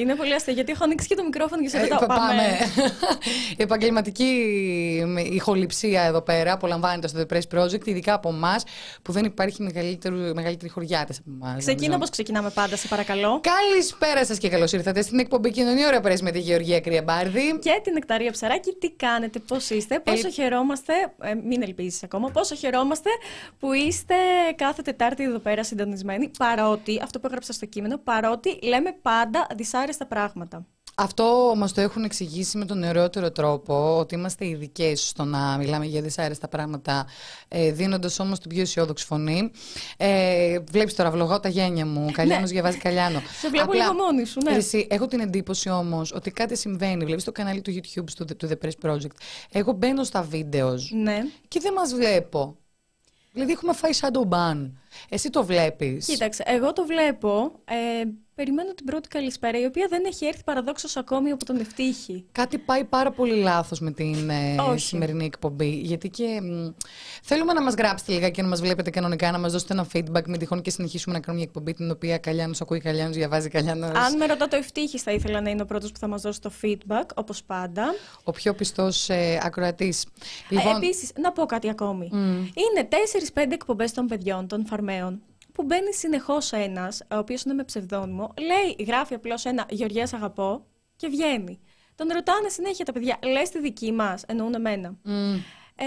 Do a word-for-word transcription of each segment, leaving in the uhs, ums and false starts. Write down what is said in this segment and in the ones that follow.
Είναι πολύ αστείο, γιατί έχω ανοίξει και το μικρόφωνο και σε ρωτάω. Ε, πάμε. Η επαγγελματική ηχοληψία εδώ πέρα απολαμβάνεται στο The Press Project, ειδικά από εμάς, που δεν υπάρχει μεγαλύτερη χωριάτες από εμάς. Ξεκίνα όπως ξεκινάμε πάντα, σε παρακαλώ. Καλησπέρα σας και καλώς ήρθατε στην εκπομπή Κοινωνία Ώρα Press με τη Γεωργία Κριεμπάρδη. Και την Νεκταρία Ψαράκη. Τι κάνετε, πώς είστε, πόσο ε... χαιρόμαστε. Ε, μην ελπίζεις ακόμα, πόσο χαιρόμαστε που είστε κάθε Τετάρτη εδώ πέρα συντονισμένοι, παρότι αυτό που έγραψα στο κείμενο, παρότι λέμε πάντα δυσάρεστα πράγματα. Αυτό μας το έχουν εξηγήσει με τον νεωρότερο τρόπο, ότι είμαστε ειδικές στο να μιλάμε για δυσάρεστα πράγματα, δίνοντας όμως την πιο αισιόδοξη φωνή. Ε, βλέπεις τώρα, βλογάω τα γένια μου. Καλιανός διαβάζει Καλιάνο. Σε βλέπω λίγο μόνη σου, ναι. Εσύ, έχω την εντύπωση όμως ότι κάτι συμβαίνει. Βλέπεις το κανάλι του YouTube, του The Press Project. Εγώ μπαίνω στα βίντεο και δεν μας βλέπω. Δηλαδή, έχουμε φάει shadow ban. Εσύ το βλέπεις. Κοίταξε, εγώ το βλέπω. Ε, περιμένω την πρώτη καλησπέρα, η οποία δεν έχει έρθει παραδόξως ακόμη από τον Ευτύχη. Κάτι πάει πάρα πολύ λάθος με την ε, σημερινή εκπομπή. Γιατί και μ, θέλουμε να μας γράψετε λίγα και να μας βλέπετε κανονικά, να μας δώσετε ένα feedback. Μην τυχόν και συνεχίσουμε να κάνουμε μια εκπομπή την οποία Καλιάνος ακούει, Καλιάνος διαβάζει, Καλιάνος. Αν με ρωτάτε, ο Ευτύχης θα ήθελα να είναι ο πρώτος που θα μας δώσει το feedback, όπως πάντα. Ο πιο πιστός ε, ακροατής. Λοιπόν... Επίσης, να πω κάτι ακόμη. Mm. Είναι τέσσερις πέντε εκπομπές των παιδιών, των φαρμαίων, που μπαίνει συνεχώς ένας, ο οποίος είναι με ψευδόνυμο, λέει, γράφει απλώς ένα «Γεωργία, σ' αγαπώ» και βγαίνει. Τον ρωτάνε συνέχεια τα παιδιά, λες τη δική μας, εννοούν εμένα. Mm. Ε,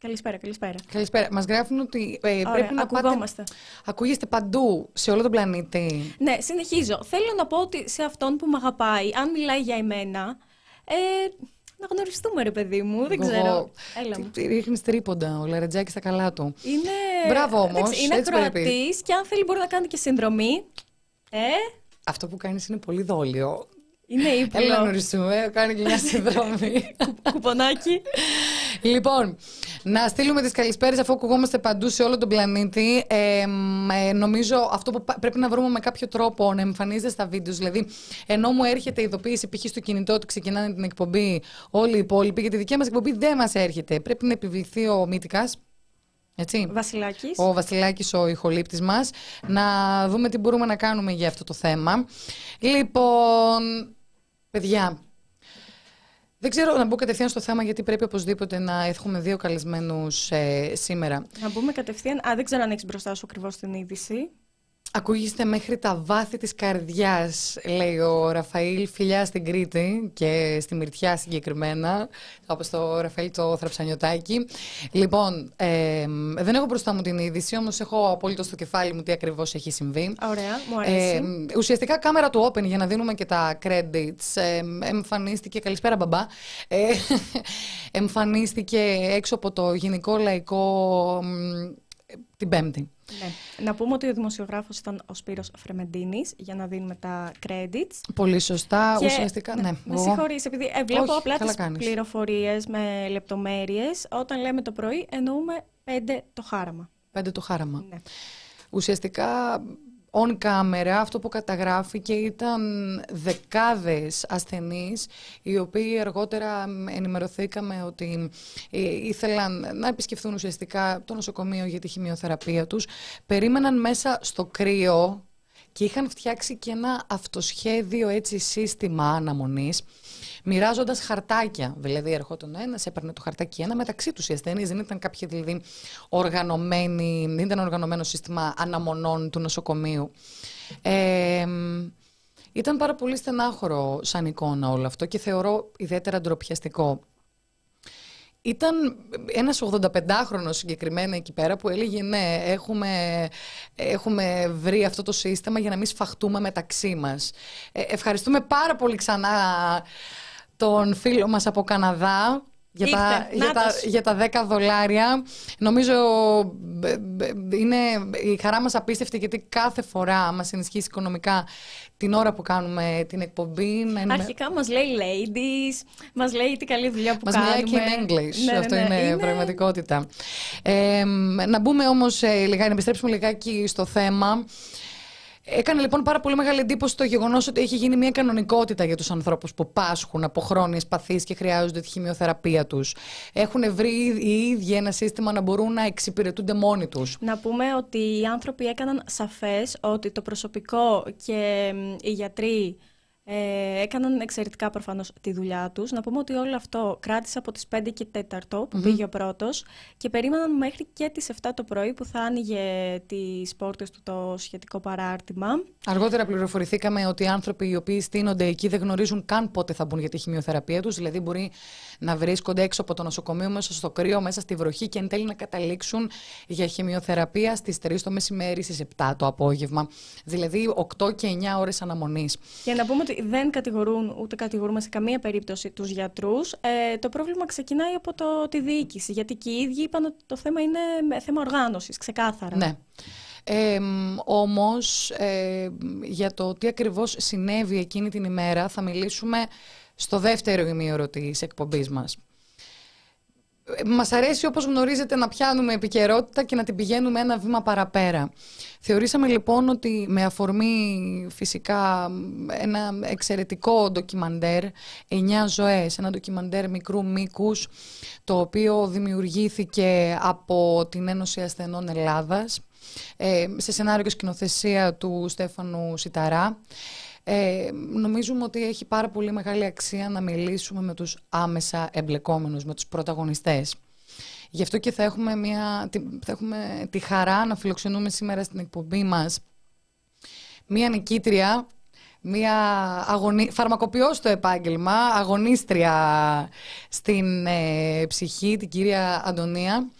Καλησπέρα, καλησπέρα. Καλησπέρα. Μας γράφουν ότι ε, Ωραία, πρέπει να ακουγόμαστε. Πάτε... Ακούγεστε παντού, σε όλο τον πλανήτη. Ναι, συνεχίζω. Θέλω να πω ότι σε αυτόν που με αγαπάει, αν μιλάει για εμένα, ε, να γνωριστούμε, ρε παιδί μου, δεν ξέρω. Ρίχνεις τρίποντα, ο Λερατζάκης στα καλά του. Είναι. Μπράβο όμως. Είναι ακροατής και αν θέλει μπορεί να κάνει και συνδρομή. Ε. Αυτό που κάνεις είναι πολύ δόλιο. Είναι ύπουλο. Έλα να γνωριστούμε, κάνει και μια συνδρομή. Κουπονάκι. Λοιπόν, να στείλουμε τις καλησπέρες αφού ακουγόμαστε παντού σε όλο τον πλανήτη. Ε, ε, νομίζω αυτό που πρέπει να βρούμε με κάποιο τρόπο να εμφανίζεται στα βίντεο. Δηλαδή, ενώ μου έρχεται η ειδοποίηση π.χ. στο κινητό ότι ξεκινάνε την εκπομπή όλοι οι υπόλοιποι, γιατί η δικιά μας εκπομπή δεν μας έρχεται. Πρέπει να επιβληθεί ο Μύτικας. Έτσι. Βασιλάκης. Ο Βασιλάκης, ο ηχολήπτης μας. Να δούμε τι μπορούμε να κάνουμε για αυτό το θέμα. Λοιπόν, παιδιά. Δεν ξέρω, να μπω κατευθείαν στο θέμα, γιατί πρέπει οπωσδήποτε να έχουμε δύο καλεσμένους ε, σήμερα. Να μπούμε κατευθείαν. Α, δεν ξέρω αν έχεις μπροστά σου ακριβώς την είδηση. Ακούγεστε μέχρι τα βάθη της καρδιάς, λέει ο Ραφαήλ, φιλιά στην Κρήτη και στη Μυρτιά συγκεκριμένα, όπως το Ραφαήλ το θραψανιωτάκι. Λοιπόν, ε, δεν έχω μπροστά μου την είδηση, όμως έχω απόλυτο στο κεφάλι μου τι ακριβώς έχει συμβεί. Ωραία, μου αρέσει. Ε, ουσιαστικά κάμερα του Open, για να δίνουμε και τα credits, ε, εμφανίστηκε, καλησπέρα μπαμπά, ε, εμφανίστηκε έξω από το Γενικό Λαϊκό ε, την Πέμπτη. Ναι. Να πούμε ότι ο δημοσιογράφος ήταν ο Σπύρος Φρεμεντίνης, για να δίνουμε τα credits. Πολύ σωστά, και ουσιαστικά. Ναι, ναι. Με συγχωρείς, επειδή ε, βλέπω όχι, απλά τις κάνεις πληροφορίες με λεπτομέρειες. Όταν λέμε το πρωί, εννοούμε πέντε το χάραμα. Πέντε το χάραμα. Ναι. Ουσιαστικά, on camera, αυτό που καταγράφηκε ήταν δεκάδες ασθενείς, οι οποίοι αργότερα ενημερωθήκαμε ότι ήθελαν να επισκεφθούν ουσιαστικά το νοσοκομείο για τη χημειοθεραπεία τους, περίμεναν μέσα στο κρύο και είχαν φτιάξει και ένα αυτοσχέδιο, έτσι, σύστημα αναμονής, μοιράζοντας χαρτάκια. Δηλαδή, ερχόταν ο ένας, έπαιρνε το χαρτάκι ένα, μεταξύ τους οι ασθενείς. Δεν ήταν κάποιο δηλαδή οργανωμένη, δεν ήταν οργανωμένο σύστημα αναμονών του νοσοκομείου. Ε, ήταν πάρα πολύ στενάχωρο σαν εικόνα όλο αυτό και θεωρώ ιδιαίτερα ντροπιαστικό. Ήταν ένας ογδονταπεντάχρονος συγκεκριμένα εκεί πέρα που έλεγε ναι, έχουμε, έχουμε βρει αυτό το σύστημα για να μην σφαχτούμε μεταξύ μας. Ε, ευχαριστούμε πάρα πολύ ξανά τον φίλο μας από Καναδά για, Ήρθε, τα, για, τα, για τα δέκα δολάρια. Νομίζω είναι η χαρά μας απίστευτη, γιατί κάθε φορά μας ενισχύσει οικονομικά την ώρα που κάνουμε την εκπομπή. Να... Αρχικά μας λέει ladies, μας λέει τι καλή δουλειά που μας κάνουμε. Μας μιλάει και in English, ναι, αυτό ναι, είναι, είναι πραγματικότητα. Ε, να μπούμε όμως, ε, λιγά, να επιστρέψουμε λιγάκι στο θέμα. Έκανε λοιπόν πάρα πολύ μεγάλη εντύπωση το γεγονός ότι έχει γίνει μια κανονικότητα για τους ανθρώπους που πάσχουν από χρόνιες παθήσεις και χρειάζονται τη χημειοθεραπεία τους. Έχουν βρει οι ίδιοι ένα σύστημα να μπορούν να εξυπηρετούνται μόνοι τους. Να πούμε ότι οι άνθρωποι έκαναν σαφές ότι το προσωπικό και οι γιατροί ε, έκαναν εξαιρετικά προφανώς τη δουλειά τους. Να πούμε ότι όλο αυτό κράτησε από τις πέντε και τέταρτο που mm-hmm. πήγε ο πρώτος και περίμεναν μέχρι και τις εφτά το πρωί που θα άνοιγε τις πόρτες του το σχετικό παράρτημα. Αργότερα πληροφορηθήκαμε ότι οι άνθρωποι οι οποίοι στείνονται εκεί δεν γνωρίζουν καν πότε θα μπουν για τη χημειοθεραπεία τους. Δηλαδή μπορεί να βρίσκονται έξω από το νοσοκομείο, μέσα στο κρύο, μέσα στη βροχή και εν τέλει να καταλήξουν για χημειοθεραπεία στις τρεις το μεσημέρι, στις επτά το απόγευμα. Δηλαδή οκτώ και εννιά ώρες αναμονής. Και να πούμε ότι δεν κατηγορούν ούτε κατηγορούμε σε καμία περίπτωση τους γιατρούς. Ε, το πρόβλημα ξεκινάει από το, τη διοίκηση, γιατί και οι ίδιοι είπαν ότι το θέμα είναι θέμα οργάνωσης, ξεκάθαρα. Ναι. Ε, όμως ε, για το τι ακριβώς συνέβη εκείνη την ημέρα θα μιλήσουμε στο δεύτερο ημίωρο της εκπομπής μας. Μας αρέσει, όπως γνωρίζετε, να πιάνουμε επικαιρότητα και να την πηγαίνουμε ένα βήμα παραπέρα. Θεωρήσαμε λοιπόν ότι με αφορμή φυσικά ένα εξαιρετικό ντοκιμαντέρ, εννιά ζωές, ένα ντοκιμαντέρ μικρού μήκους, το οποίο δημιουργήθηκε από την Ένωση Ασθενών Ελλάδας, σε σενάριο και σκηνοθεσία του Στέφανου Σιταρά. Ε, νομίζουμε ότι έχει πάρα πολύ μεγάλη αξία να μιλήσουμε με τους άμεσα εμπλεκόμενους, με τους πρωταγωνιστές. Γι' αυτό και θα έχουμε, μια, θα έχουμε τη χαρά να φιλοξενούμε σήμερα στην εκπομπή μας μία νικήτρια, μία αγωνι... φαρμακοποιός στο επάγγελμα, αγωνίστρια στην ε, ψυχή, την κυρία Αντωνία,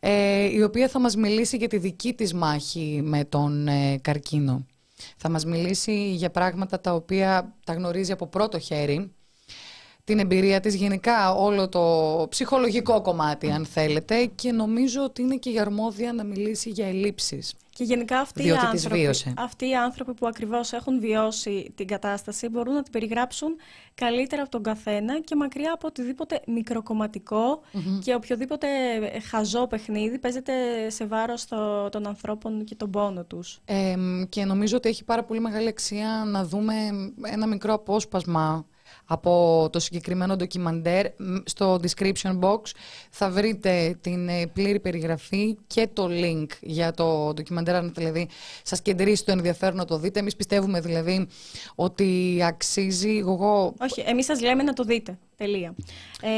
ε, η οποία θα μας μιλήσει για τη δική της μάχη με τον ε, καρκίνο. Θα μας μιλήσει για πράγματα τα οποία τα γνωρίζει από πρώτο χέρι, την εμπειρία της γενικά, όλο το ψυχολογικό κομμάτι αν θέλετε, και νομίζω ότι είναι και η αρμόδια να μιλήσει για ελλείψεις. Και γενικά αυτοί οι, άνθρωποι, αυτοί οι άνθρωποι που ακριβώς έχουν βιώσει την κατάσταση μπορούν να την περιγράψουν καλύτερα από τον καθένα και μακριά από οτιδήποτε μικροκομματικό mm-hmm. και οποιοδήποτε χαζό παιχνίδι παίζεται σε βάρος το, των ανθρώπων και τον πόνο τους. Ε, και νομίζω ότι έχει πάρα πολύ μεγάλη αξία να δούμε ένα μικρό απόσπασμα από το συγκεκριμένο ντοκιμαντέρ. Στο description box θα βρείτε την πλήρη περιγραφή και το link για το ντοκιμαντέρ, αν δηλαδή σας κεντρήσει το ενδιαφέρον να το δείτε. Εμείς πιστεύουμε δηλαδή ότι αξίζει. Εγώ... Όχι, εμείς σας λέμε να το δείτε. Τελεία.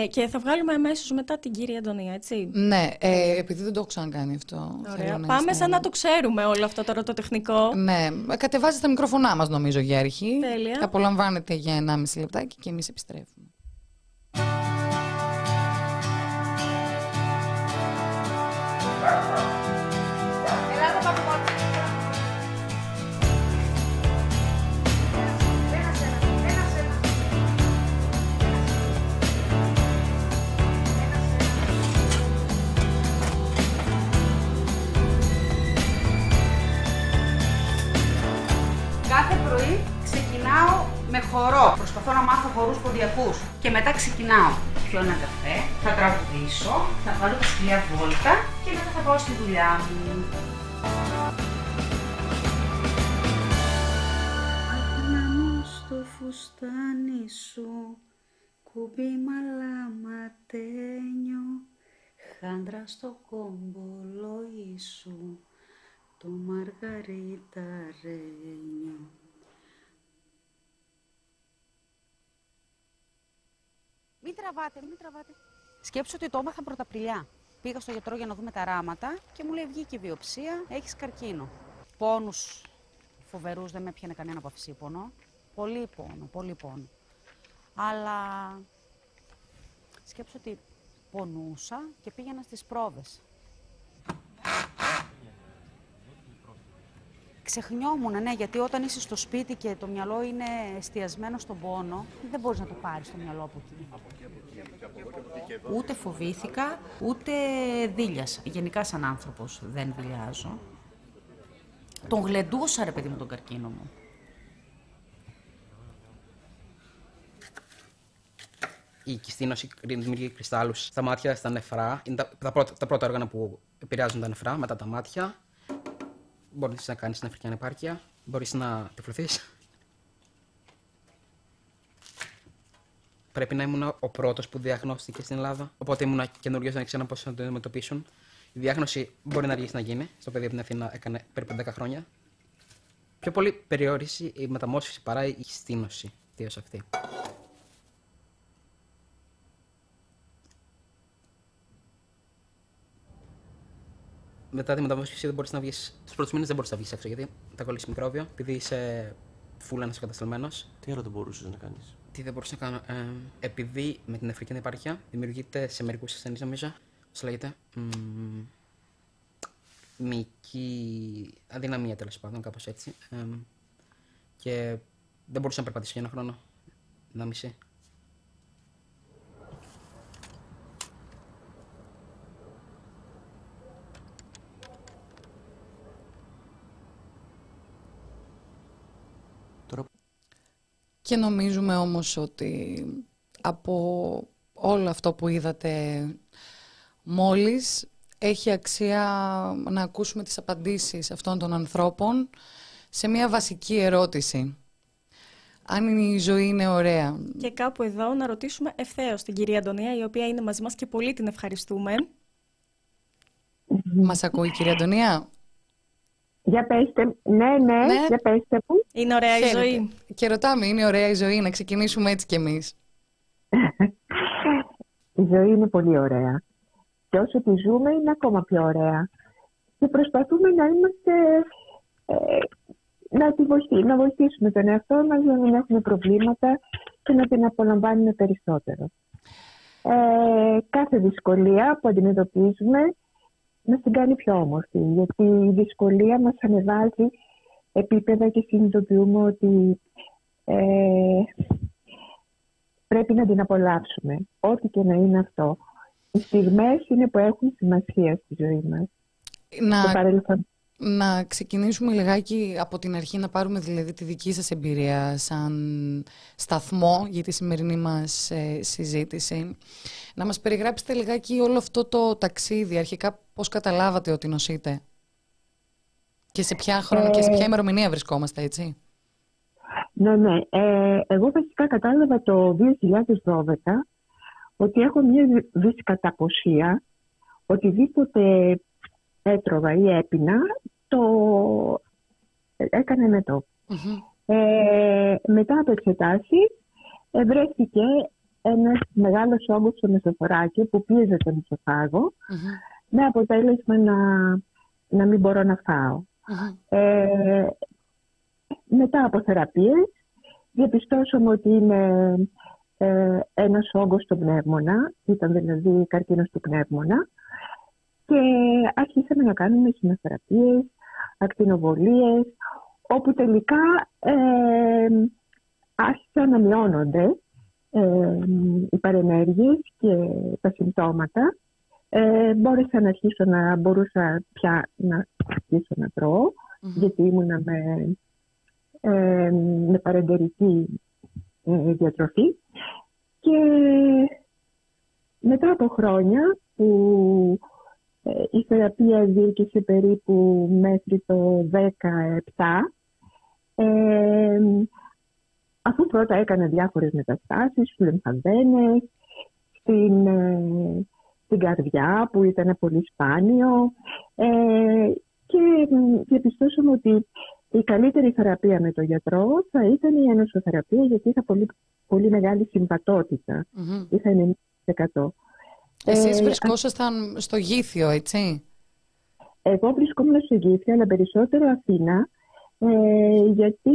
Ε, και θα βγάλουμε αμέσως μετά την κυρία Αντωνία, έτσι. Ναι, ε, επειδή δεν το έχω ξανακάνει αυτό. Ωραία. Να Πάμε σαν να το ξέρουμε όλο αυτό τώρα το τεχνικό. Ναι, κατεβάζετε τα μικρόφωνά μας νομίζω για αρχή. Τέλεια. Τα απολαμβάνετε για ενάμιση λεπτάκι και εμείς επιστρέφουμε. Με χορό. Προσπαθώ να μάθω χορούς ποδιακούς. Και μετά ξεκινάω. Πιω ένα καφέ, θα τραγουδήσω, θα βάλω τη σκυλιά βόλτα και μετά θα πάω στη δουλειά μου. Αδύναμο στο φουστάνι σου, κουμπί μαλαματένιο, χάντρα στο κομπολόι σου, το μαργαριταρένιο. Μην τραβάτε, μην τραβάτε. Σκέψου ότι το έμαθα πρωταπριλιά. Πήγα στο γιατρό για να δούμε τα ράματα και μου λέει: βγήκε η βιοψία, έχεις καρκίνο. Πόνους φοβερούς, δεν με έπιανε κανένα παυσίπονο. Πολύ πόνο, πολύ πόνο. Αλλά σκέψου ότι πονούσα και πήγαινα στις πρόβες. Ξεχνιόμουν, ναι, γιατί όταν είσαι στο σπίτι και το μυαλό είναι εστιασμένο στον πόνο, δεν μπορείς να το πάρεις το μυαλό από εκεί. Ούτε φοβήθηκα, ούτε δίλιασα. Γενικά σαν άνθρωπος δεν διλιάζω. Τον γλεντούσα, ρε παιδί μου, τον καρκίνο μου. Η κυστίνωση δημιουργεί κρυστάλλους στα μάτια, στα νεφρά. Είναι τα πρώτα, τα πρώτα όργανα που επηρεάζουν τα νεφρά, μετά τα μάτια. μπορείς να κάνεις την Αφρικανή επάρκεια, μπορείς να τυφλωθείς. Πρέπει να ήμουν ο πρώτος που διαγνώστηκε στην Ελλάδα, οπότε ήμουν καινούριο, δεν ξέρω πώς να το αντιμετωπίσουν. Η διάγνωση μπορεί να αργήσει να γίνει. Στο παιδί από την Αθήνα έκανε περίπου δέκα χρόνια. Πιο πολύ περιόρισε η μεταμόσχευση παρά η στήνωση, ιδίως αυτή. Μετά τη μεταμόσχευση δεν μπορείς να βγεις. Τους πρώτους μήνες δεν μπορείς να βγεις έξω γιατί θα κολλήσει μικρόβιο, επειδή είσαι φούλα κατασταλμένος. Τι άλλο δεν μπορούσες να κάνεις? Τι δεν μπορούσα να κάνω. Ε, επειδή με την Αφρικανή επάρκεια δημιουργείται σε μερικούς ασθενείς, νομίζω. Πώς λέγεται. Mm, μυϊκή αδυναμία, τέλος πάντων, κάπως έτσι. Ε, και δεν μπορούσα να περπατήσω για ένα χρόνο. Ένα μισή. Και νομίζουμε όμως ότι από όλο αυτό που είδατε μόλις έχει αξία να ακούσουμε τις απαντήσεις αυτών των ανθρώπων σε μια βασική ερώτηση. Αν η ζωή είναι ωραία. Και κάπου εδώ να ρωτήσουμε ευθέως την κυρία Αντωνία, η οποία είναι μαζί μας και πολύ την ευχαριστούμε. Μας ακούει η κυρία Αντωνία? Για πέστε, ναι, ναι, ναι. Για πέστε μου. Είναι ωραία Χαίρετε. Η ζωή. Και ρωτάμε, είναι ωραία η ζωή, να ξεκινήσουμε έτσι κι εμείς. Η ζωή είναι πολύ ωραία. Και όσο τη ζούμε είναι ακόμα πιο ωραία. Και προσπαθούμε να είμαστε, ε, να, τη βοηθήσουμε, να βοηθήσουμε τον εαυτό μας για να μην έχουμε προβλήματα και να την απολαμβάνουμε περισσότερο. Ε, κάθε δυσκολία που αντιμετωπίζουμε μας την κάνει πιο όμορφη, γιατί η δυσκολία μας ανεβάζει επίπεδα και συνειδητοποιούμε ότι ε, πρέπει να την απολαύσουμε, ό,τι και να είναι αυτό. Οι στιγμές είναι που έχουν σημασία στη ζωή μας. Να, να ξεκινήσουμε λιγάκι από την αρχή, να πάρουμε δηλαδή τη δική σας εμπειρία σαν σταθμό για τη σημερινή μας ε, συζήτηση. Να μας περιγράψετε λιγάκι όλο αυτό το ταξίδι, αρχικά πώς καταλάβατε ότι νοσείτε. Και σε ποια, χρόνο, ε, και σε ποια ημερομηνία βρισκόμαστε, έτσι. Ναι, ναι. Ε, εγώ βασικά κατάλαβα το δύο χιλιάδες δώδεκα ότι έχω μια δυσκαταποσία, οτιδήποτε έτρωγα ή έπινα, το έκανε μετό. Mm-hmm. Ε, μετά από εξετάσεις βρέθηκε ένας μεγάλος όγκος στο μεσοφοράκι που πίεζε τον μεσοφάγο, mm-hmm. με αποτέλεσμα να, να μην μπορώ να φάω. Mm-hmm. Ε, μετά από θεραπείες διαπιστώσαμε ότι είναι ε, ένας όγκος στο πνεύμονα, ήταν δηλαδή καρκίνος του πνεύμονα, και αρχίσαμε να κάνουμε χημιοθεραπείες, ακτινοβολίες, όπου τελικά ε, άρχισαν να μειώνονται ε, οι παρενέργειες και τα συμπτώματα. Ε, μπόρεσα να αρχίσω να μπορούσα πια να αρχίσω να τρώω, mm-hmm. γιατί ήμουνα με, ε, με παρεντερική ε, διατροφή. Και μετά από χρόνια που ε, η θεραπεία διήρκησε περίπου μέχρι το δύο χιλιάδες δεκαεπτά, ε, αφού πρώτα έκανα διάφορες μεταστάσεις στους λεμφανδένες, στην... Ε, στην καρδιά που ήταν πολύ σπάνιο, ε, και διαπιστώσαμε ότι η καλύτερη θεραπεία με τον γιατρό θα ήταν η ανοσοθεραπεία, γιατί είχα πολύ, πολύ μεγάλη συμβατότητα, mm-hmm. είχα ενενήντα τοις εκατό. Εσείς βρισκόσασταν ε, στο Γήθιο, έτσι? Εγώ βρισκόμουν στο Γήθιο, αλλά περισσότερο Αθήνα, ε, γιατί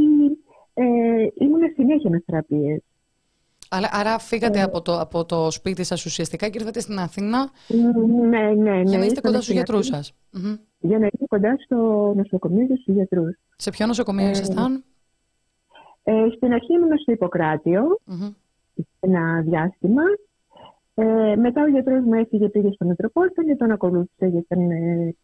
ε, ήμουν συνέχεια με θεραπείες. Αλλά, άρα φύγατε ε, από, το, από το σπίτι σας ουσιαστικά και ήρθατε στην Αθήνα, ναι, ναι, ναι, για να είστε κοντά στους γιατρούς σας. Για να είστε κοντά στο νοσοκομείο και στους γιατρούς. Σε ποιο νοσοκομείο ήσασταν? Ε, ε, στην αρχή ήμουν στο Ιπποκράτειο, mm-hmm. ένα διάστημα. Ε, μετά ο γιατρός μου έφυγε, πήγε στο Μετροπόλτα και τον ακολούθησε, γιατί ήταν ε,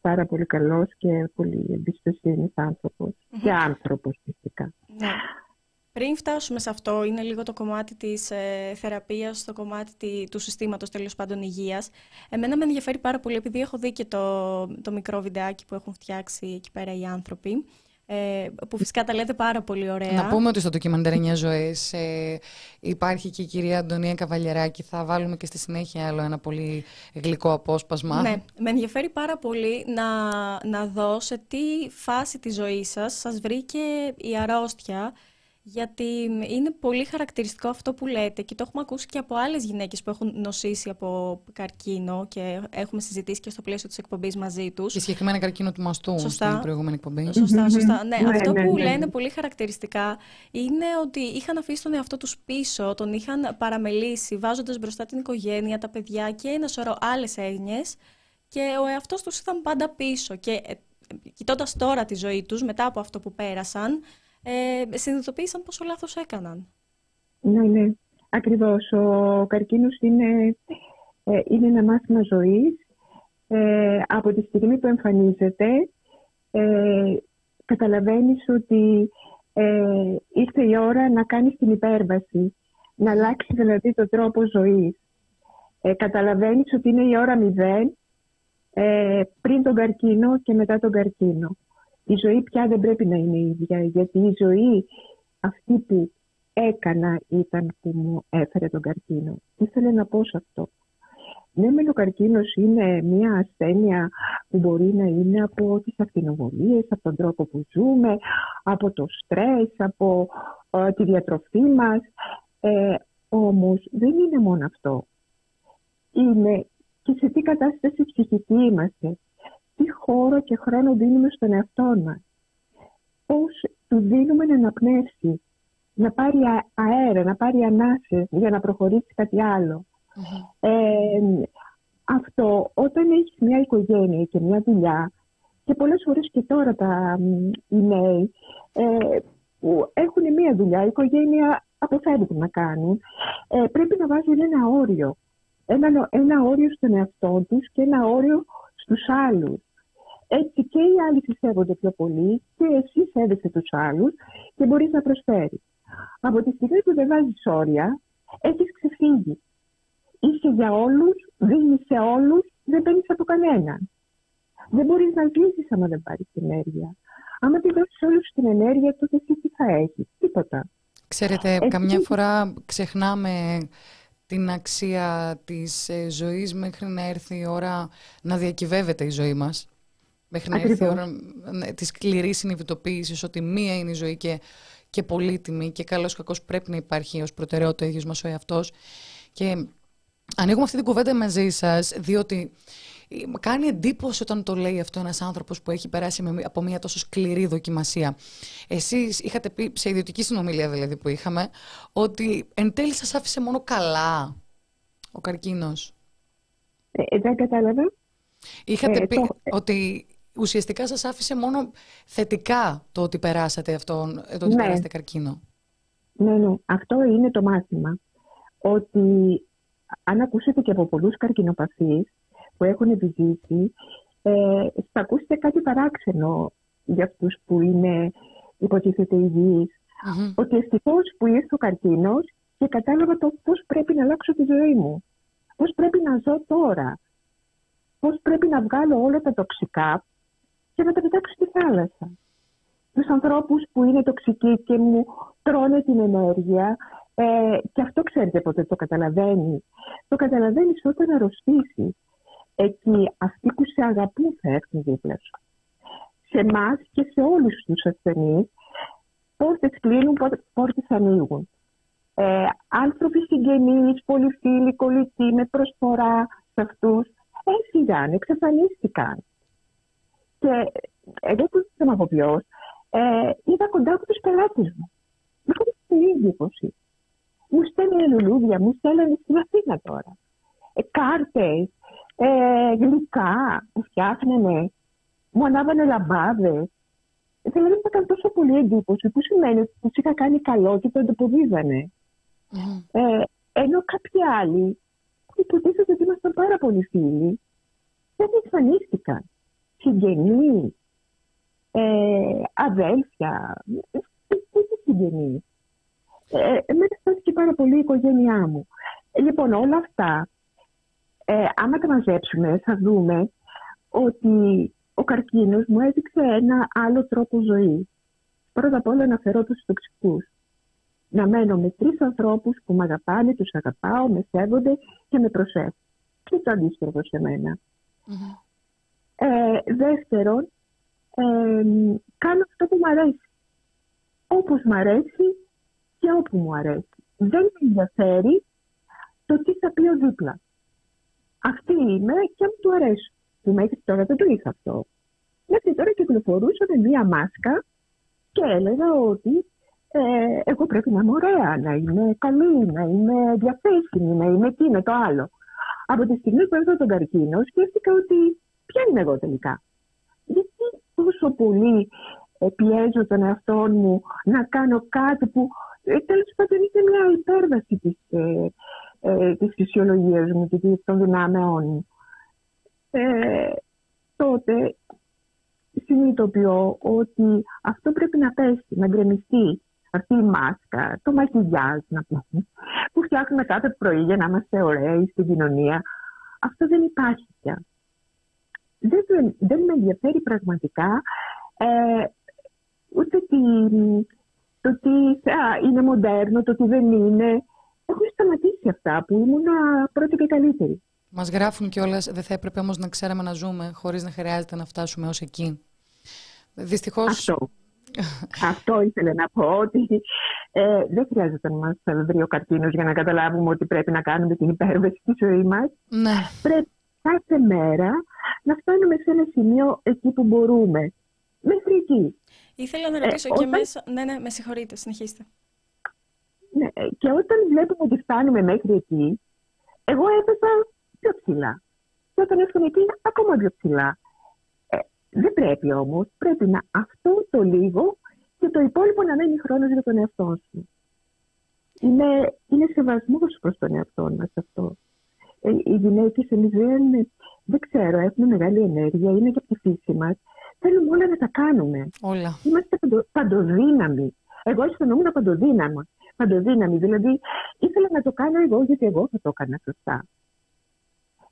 πάρα πολύ καλός και πολύ εμπιστοσύνης άνθρωπος. Mm-hmm. Και άνθρωπος φυσικά. Yeah. Πριν φτάσουμε σε αυτό, είναι λίγο το κομμάτι της ε, θεραπείας, το κομμάτι τη, του συστήματος τέλος πάντων υγείας. Εμένα με ενδιαφέρει πάρα πολύ, επειδή έχω δει και το, το μικρό βιντεάκι που έχουν φτιάξει εκεί πέρα οι άνθρωποι, ε, που φυσικά τα λέτε πάρα πολύ ωραία. Να πούμε ότι στο ντοκιμαντέρ εννιά ζωές ε, υπάρχει και η κυρία Αντωνία Καβαλιεράκη. Θα βάλουμε και στη συνέχεια άλλο ένα πολύ γλυκό απόσπασμα. Ναι, με ενδιαφέρει πάρα πολύ να, να δω σε τι φάση της ζωής σας σας βρήκε η αρρώστια. Γιατί είναι πολύ χαρακτηριστικό αυτό που λέτε και το έχουμε ακούσει και από άλλες γυναίκες που έχουν νοσήσει από καρκίνο και έχουμε συζητήσει και στο πλαίσιο της εκπομπής μαζί τους. Και συγκεκριμένα καρκίνο του μαστού, σωστά, στην προηγούμενη εκπομπή. Σωστά, σωστά. Ναι, ναι, αυτό ναι, που ναι. λένε πολύ χαρακτηριστικά είναι ότι είχαν αφήσει τον εαυτό τους πίσω, τον είχαν παραμελήσει, βάζοντας μπροστά την οικογένεια, τα παιδιά και ένα σωρό άλλες έννοιες και ο εαυτός τους ήταν πάντα πίσω. Και κοιτώντας τώρα τη ζωή τους, μετά από αυτό που πέρασαν, Ε, συνειδητοποίησαν πόσο λάθος έκαναν. Ναι, ναι. Ακριβώς. Ο καρκίνος είναι, ε, είναι ένα μάθημα ζωής. Ε, από τη στιγμή που εμφανίζεται, ε, καταλαβαίνεις ότι ε, ήρθε η ώρα να κάνεις την υπέρβαση. Να αλλάξεις δηλαδή τον τρόπο ζωής. Ε, καταλαβαίνεις ότι είναι η ώρα μηδέν ε, πριν τον καρκίνο και μετά τον καρκίνο. Η ζωή πια δεν πρέπει να είναι η ίδια, γιατί η ζωή αυτή που έκανα ήταν που μου έφερε τον καρκίνο. Τι θέλω να πω σε αυτό. Ναι, μεν ο καρκίνος είναι μια ασθένεια που μπορεί να είναι από τις ακτινοβολίες, από τον τρόπο που ζούμε, από το στρες, από ε, τη διατροφή μας. Ε, όμως δεν είναι μόνο αυτό. Είναι και σε τι κατάσταση ψυχική είμαστε. Τι χώρο και χρόνο δίνουμε στον εαυτό μας. Πώς του δίνουμε να αναπνεύσει, να πάρει αέρα, να πάρει ανάσες για να προχωρήσει κάτι άλλο. Mm-hmm. Ε, αυτό όταν έχεις μια οικογένεια και μια δουλειά και πολλές φορές και τώρα τα, οι νέοι ε, που έχουν μια δουλειά, η οικογένεια αποφέρει τι να κάνουν, ε, πρέπει να βάζουν ένα όριο. Ένα, ένα όριο στον εαυτό τους και ένα όριο στους άλλους. Έτσι και οι άλλοι πιστεύονται πιο πολύ και εσύ σέβεσαι τους άλλους και μπορείς να προσφέρεις. Από τη στιγμή που δεν βάζεις όρια, έχεις ξεφύγει. Είσαι για όλους, δίνεις σε όλους, δεν παίρνεις από κανέναν. Δεν μπορείς να ζήσεις άμα δεν πάρεις ενέργεια. Άμα δεν δώσεις όλους την ενέργεια, τότε εσύ τι θα έχεις, τίποτα. Ξέρετε, έτσι... καμιά φορά ξεχνάμε την αξία της ζωής μέχρι να έρθει η ώρα να διακυβεύεται η ζωή μας. Μέχρι να έρθει η ώρα της σκληρής συνειδητοποίησης ότι μία είναι η ζωή και, και πολύτιμη και καλώς κακώς πρέπει να υπάρχει ως προτεραιότητα ο ίδιος μας ο εαυτός. Και ανοίγουμε αυτή την κουβέντα μαζί σας, διότι κάνει εντύπωση όταν το λέει αυτό ένας άνθρωπος που έχει περάσει από μια τόσο σκληρή δοκιμασία. Εσείς είχατε πει, σε ιδιωτική συνομιλία δηλαδή που είχαμε, ότι εν τέλει σας άφησε μόνο καλά ο καρκίνος. Ε, δεν κατάλαβα. Είχατε ε, πει το... ότι ουσιαστικά σας άφησε μόνο θετικά το ότι περάσατε αυτόν, το ότι ναι. περάσατε καρκίνο. Ναι, ναι. Αυτό είναι το μάθημα. Ότι αν ακούσετε και από πολλούς καρκινοπαθείς που έχουν επιζήσει, ε, θα ακούσετε κάτι παράξενο για αυτούς που είναι υποτίθεται υγιείς. Mm-hmm. Ότι ευτυχώς που ήρθε ο καρκίνος και κατάλαβα το πώς πρέπει να αλλάξω τη ζωή μου. Πώς πρέπει να ζω τώρα. Πώς πρέπει να βγάλω όλα τα τοξικά και να τα πετάξω στη θάλασσα. Τους ανθρώπους που είναι τοξικοί και μου τρώνε την ενέργεια. Ε, και αυτό ξέρετε ποτέ το καταλαβαίνει. Το καταλαβαίνεις όταν αρρωστήσεις. Εκεί αυτοί που σε αγαπούν θα έρθουν δίπλα σου. Σε εμάς και σε όλους τους ασθενείς, πόρτες κλείνουν, πόρτες ανοίγουν. Ε, άνθρωποι συγγενείς, πολυφίλοι, κολλητοί, με προσφορά σε αυτούς, έφυγαν, εξαφανίστηκαν. Και εγώ που είμαι αγωγιός, ε, είδα κοντά από τους πελάτες μου. Μου έκανε την εντύπωση. Μου στέλνανε λουλούδια, μου στέλνανε στην Αθήνα τώρα. Ε, κάρτες. Ε, γλυκά που φτιάχνανε, μου ανάβανε λαμπάδες. Δηλαδή, θα έκανε τόσο πολύ εντύπωση που σημαίνει ότι τους είχα κάνει καλό και το ανταποδίδανε. Mm. Ε, ενώ κάποιοι άλλοι που υποτίθεται ότι ήμασταν πάρα πολλοί φίλοι, δεν εξαφανίστηκαν. Συγγενείς, ε, αδέλφια, ούτε συγγενείς. ε, με στάθηκε πάρα πολύ η οικογένειά μου. Ε, λοιπόν, όλα αυτά, ε, άμα τα μαζέψουμε, θα δούμε ότι ο καρκίνος μου έδειξε ένα άλλο τρόπο ζωής. Πρώτα απ' όλα αναφέρω τους τοξικούς. Να μένω με τρεις ανθρώπους που με αγαπάνε, τους αγαπάω, με σέβονται και με προσέχουν. Και το αντίστοιχο σε μένα. Mm-hmm. Ε, δεύτερον, ε, κάνω αυτό που μου αρέσει. Όπως μου αρέσει και όπου μου αρέσει. Δεν με ενδιαφέρει το τι θα πει ο δίπλα. Αυτή είμαι και μου του αρέσει. Που μέχρι τώρα δεν το είχα αυτό. Μέχρι τώρα κυκλοφορούσα με μία μάσκα και έλεγα ότι ε, εγώ πρέπει να είμαι ωραία, να είμαι καλή, να είμαι διαθέσιμη, να είμαι εκείνο το άλλο. Από τη στιγμή που έφτασα τον καρκίνο, σκέφτηκα ότι ποια είμαι εγώ τελικά. Γιατί τόσο πολύ ε, πιέζω τον εαυτό μου να κάνω κάτι που ε, τέλος πάντων είναι μια υπέρβαση της, ε, ε, της φυσιολογίας μου και των δυνάμεών μου. Ε, τότε συνειδητοποιώ ότι αυτό πρέπει να πέσει, να γκρεμιστεί αυτή η μάσκα, το μακιγιάζ να πούμε, που φτιάχνουμε κάθε πρωί για να είμαστε ωραίοι στην κοινωνία. Αυτό δεν υπάρχει πια. Δεν, δεν με ενδιαφέρει πραγματικά ε, ούτε τι, το τι α, είναι μοντέρνο, το τι δεν είναι. Έχω σταματήσει αυτά που ήμουν πρώτη και καλύτερη. Μας γράφουν κιόλας, δεν θα έπρεπε όμως να ξέραμε να ζούμε χωρίς να χρειάζεται να φτάσουμε ως εκεί. Δυστυχώς... Αυτό, αυτό ήθελα να πω, ότι ε, δεν χρειάζεται να μας βρει ο καρκίνος για να καταλάβουμε ότι πρέπει να κάνουμε την υπέρβαση στη ζωή μας. Ναι. Πρέπει κάθε μέρα να φτάνουμε σε ένα σημείο εκεί που μπορούμε. Μέχρι εκεί. Ήθελα να ρωτήσω ε, και όταν... μέσα... Ναι, ναι, με συγχωρείτε, συνεχίστε. Ναι, και όταν βλέπουμε ότι φτάνουμε μέχρι εκεί, εγώ έπαιζα... πιο ψηλά. Και όταν έρχομαι εκεί, ακόμα πιο ψηλά. Ε, δεν πρέπει όμως, πρέπει να αυτό το λίγο και το υπόλοιπο να μένει χρόνος για τον εαυτό σου. Είναι, είναι σεβασμός προς τον εαυτό μας αυτό. Ε, οι γυναίκες εμείς δεν, δεν ξέρω, έχουμε μεγάλη ενέργεια, είναι και από τη φύση μας. Θέλουμε όλα να τα κάνουμε. Όλα. Είμαστε παντο, παντοδύναμοι. Εγώ αισθανόμουν παντοδύναμα. Παντοδύναμη, δηλαδή ήθελα να το κάνω εγώ γιατί εγώ θα το έκανα σωστά.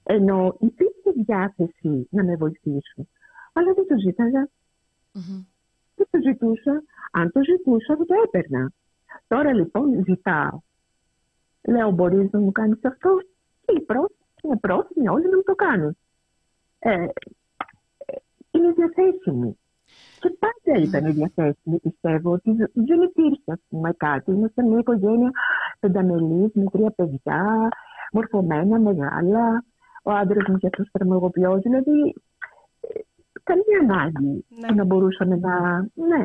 Ενώ υπήρχε διάθεση να με βοηθήσουν, αλλά δεν το ζήταγα. Mm-hmm. Δεν το ζητούσα. Αν το ζητούσα, δεν το έπαιρνα. Τώρα λοιπόν ζητάω. Λέω, μπορείς να μου κάνεις αυτό, και οι πρόθυμοι, πρόθυμοι όλοι να μου το κάνουν. Ε, είναι διαθέσιμοι. Και πάντα ήταν διαθέσιμοι, πιστεύω, ότι δεν υπήρχε, ας πούμε, κάτι. Είμαστε μια οικογένεια πενταμελής, με τρία παιδιά, μορφωμένα, μεγάλα. Ο άντρας μου και αυτός θερμογοποιός, δηλαδή καμία ανάγκη ναι. που να μπορούσαμε να... Ναι. ναι.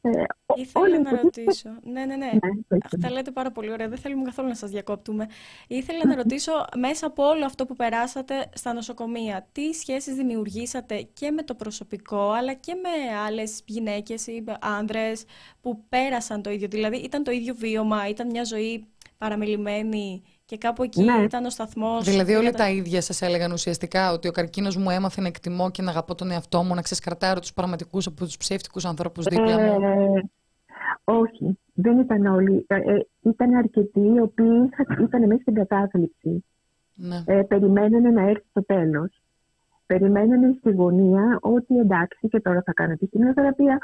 Ε, Ήθελα όλοι να το... ρωτήσω. Ναι, ναι, ναι. ναι Αυτά λέτε πάρα πολύ ωραία. Δεν θέλουμε καθόλου να σας διακόπτουμε. Ήθελα να ρωτήσω, μέσα από όλο αυτό που περάσατε στα νοσοκομεία, τι σχέσεις δημιουργήσατε και με το προσωπικό, αλλά και με άλλες γυναίκες ή άνδρες που πέρασαν το ίδιο. Δηλαδή, ήταν το ίδιο βίωμα, ήταν μια ζωή παραμελημένη... Και κάπου εκεί ναι. ήταν ο σταθμός. Δηλαδή, όλα τα... τα ίδια σας έλεγαν ουσιαστικά, ότι ο καρκίνος μου έμαθε να εκτιμώ και να αγαπώ τον εαυτό μου, να ξεσκαρτάρω τους πραγματικούς από τους ψεύτικους ανθρώπους δίπλα μου. Ε, όχι, δεν ήταν όλοι. Ε, ε, ήταν αρκετοί οι οποίοι ήταν μέσα στην κατάθλιψη. Ναι. Ε, περιμένανε να έρθει το τέλος. Περιμένανε στη γωνία ότι εντάξει, και τώρα θα κάνω τη χημειοθεραπεία,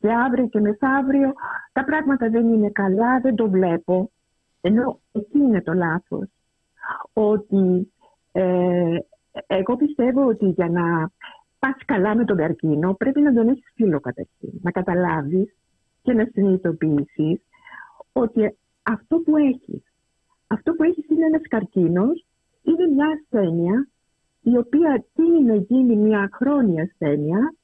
και αύριο και μεθαύριο. Τα πράγματα δεν είναι καλά, δεν το βλέπω. Ενώ εκεί είναι το λάθος, ότι ε, εγώ πιστεύω ότι για να πας καλά με τον καρκίνο πρέπει να τον έχεις φίλο καταρχήν, να καταλάβεις και να συνειδητοποιήσεις ότι αυτό που έχεις, αυτό που έχεις είναι ένας καρκίνος, είναι μια ασθένεια η οποία τείνει να γίνει μια χρόνια ασθένεια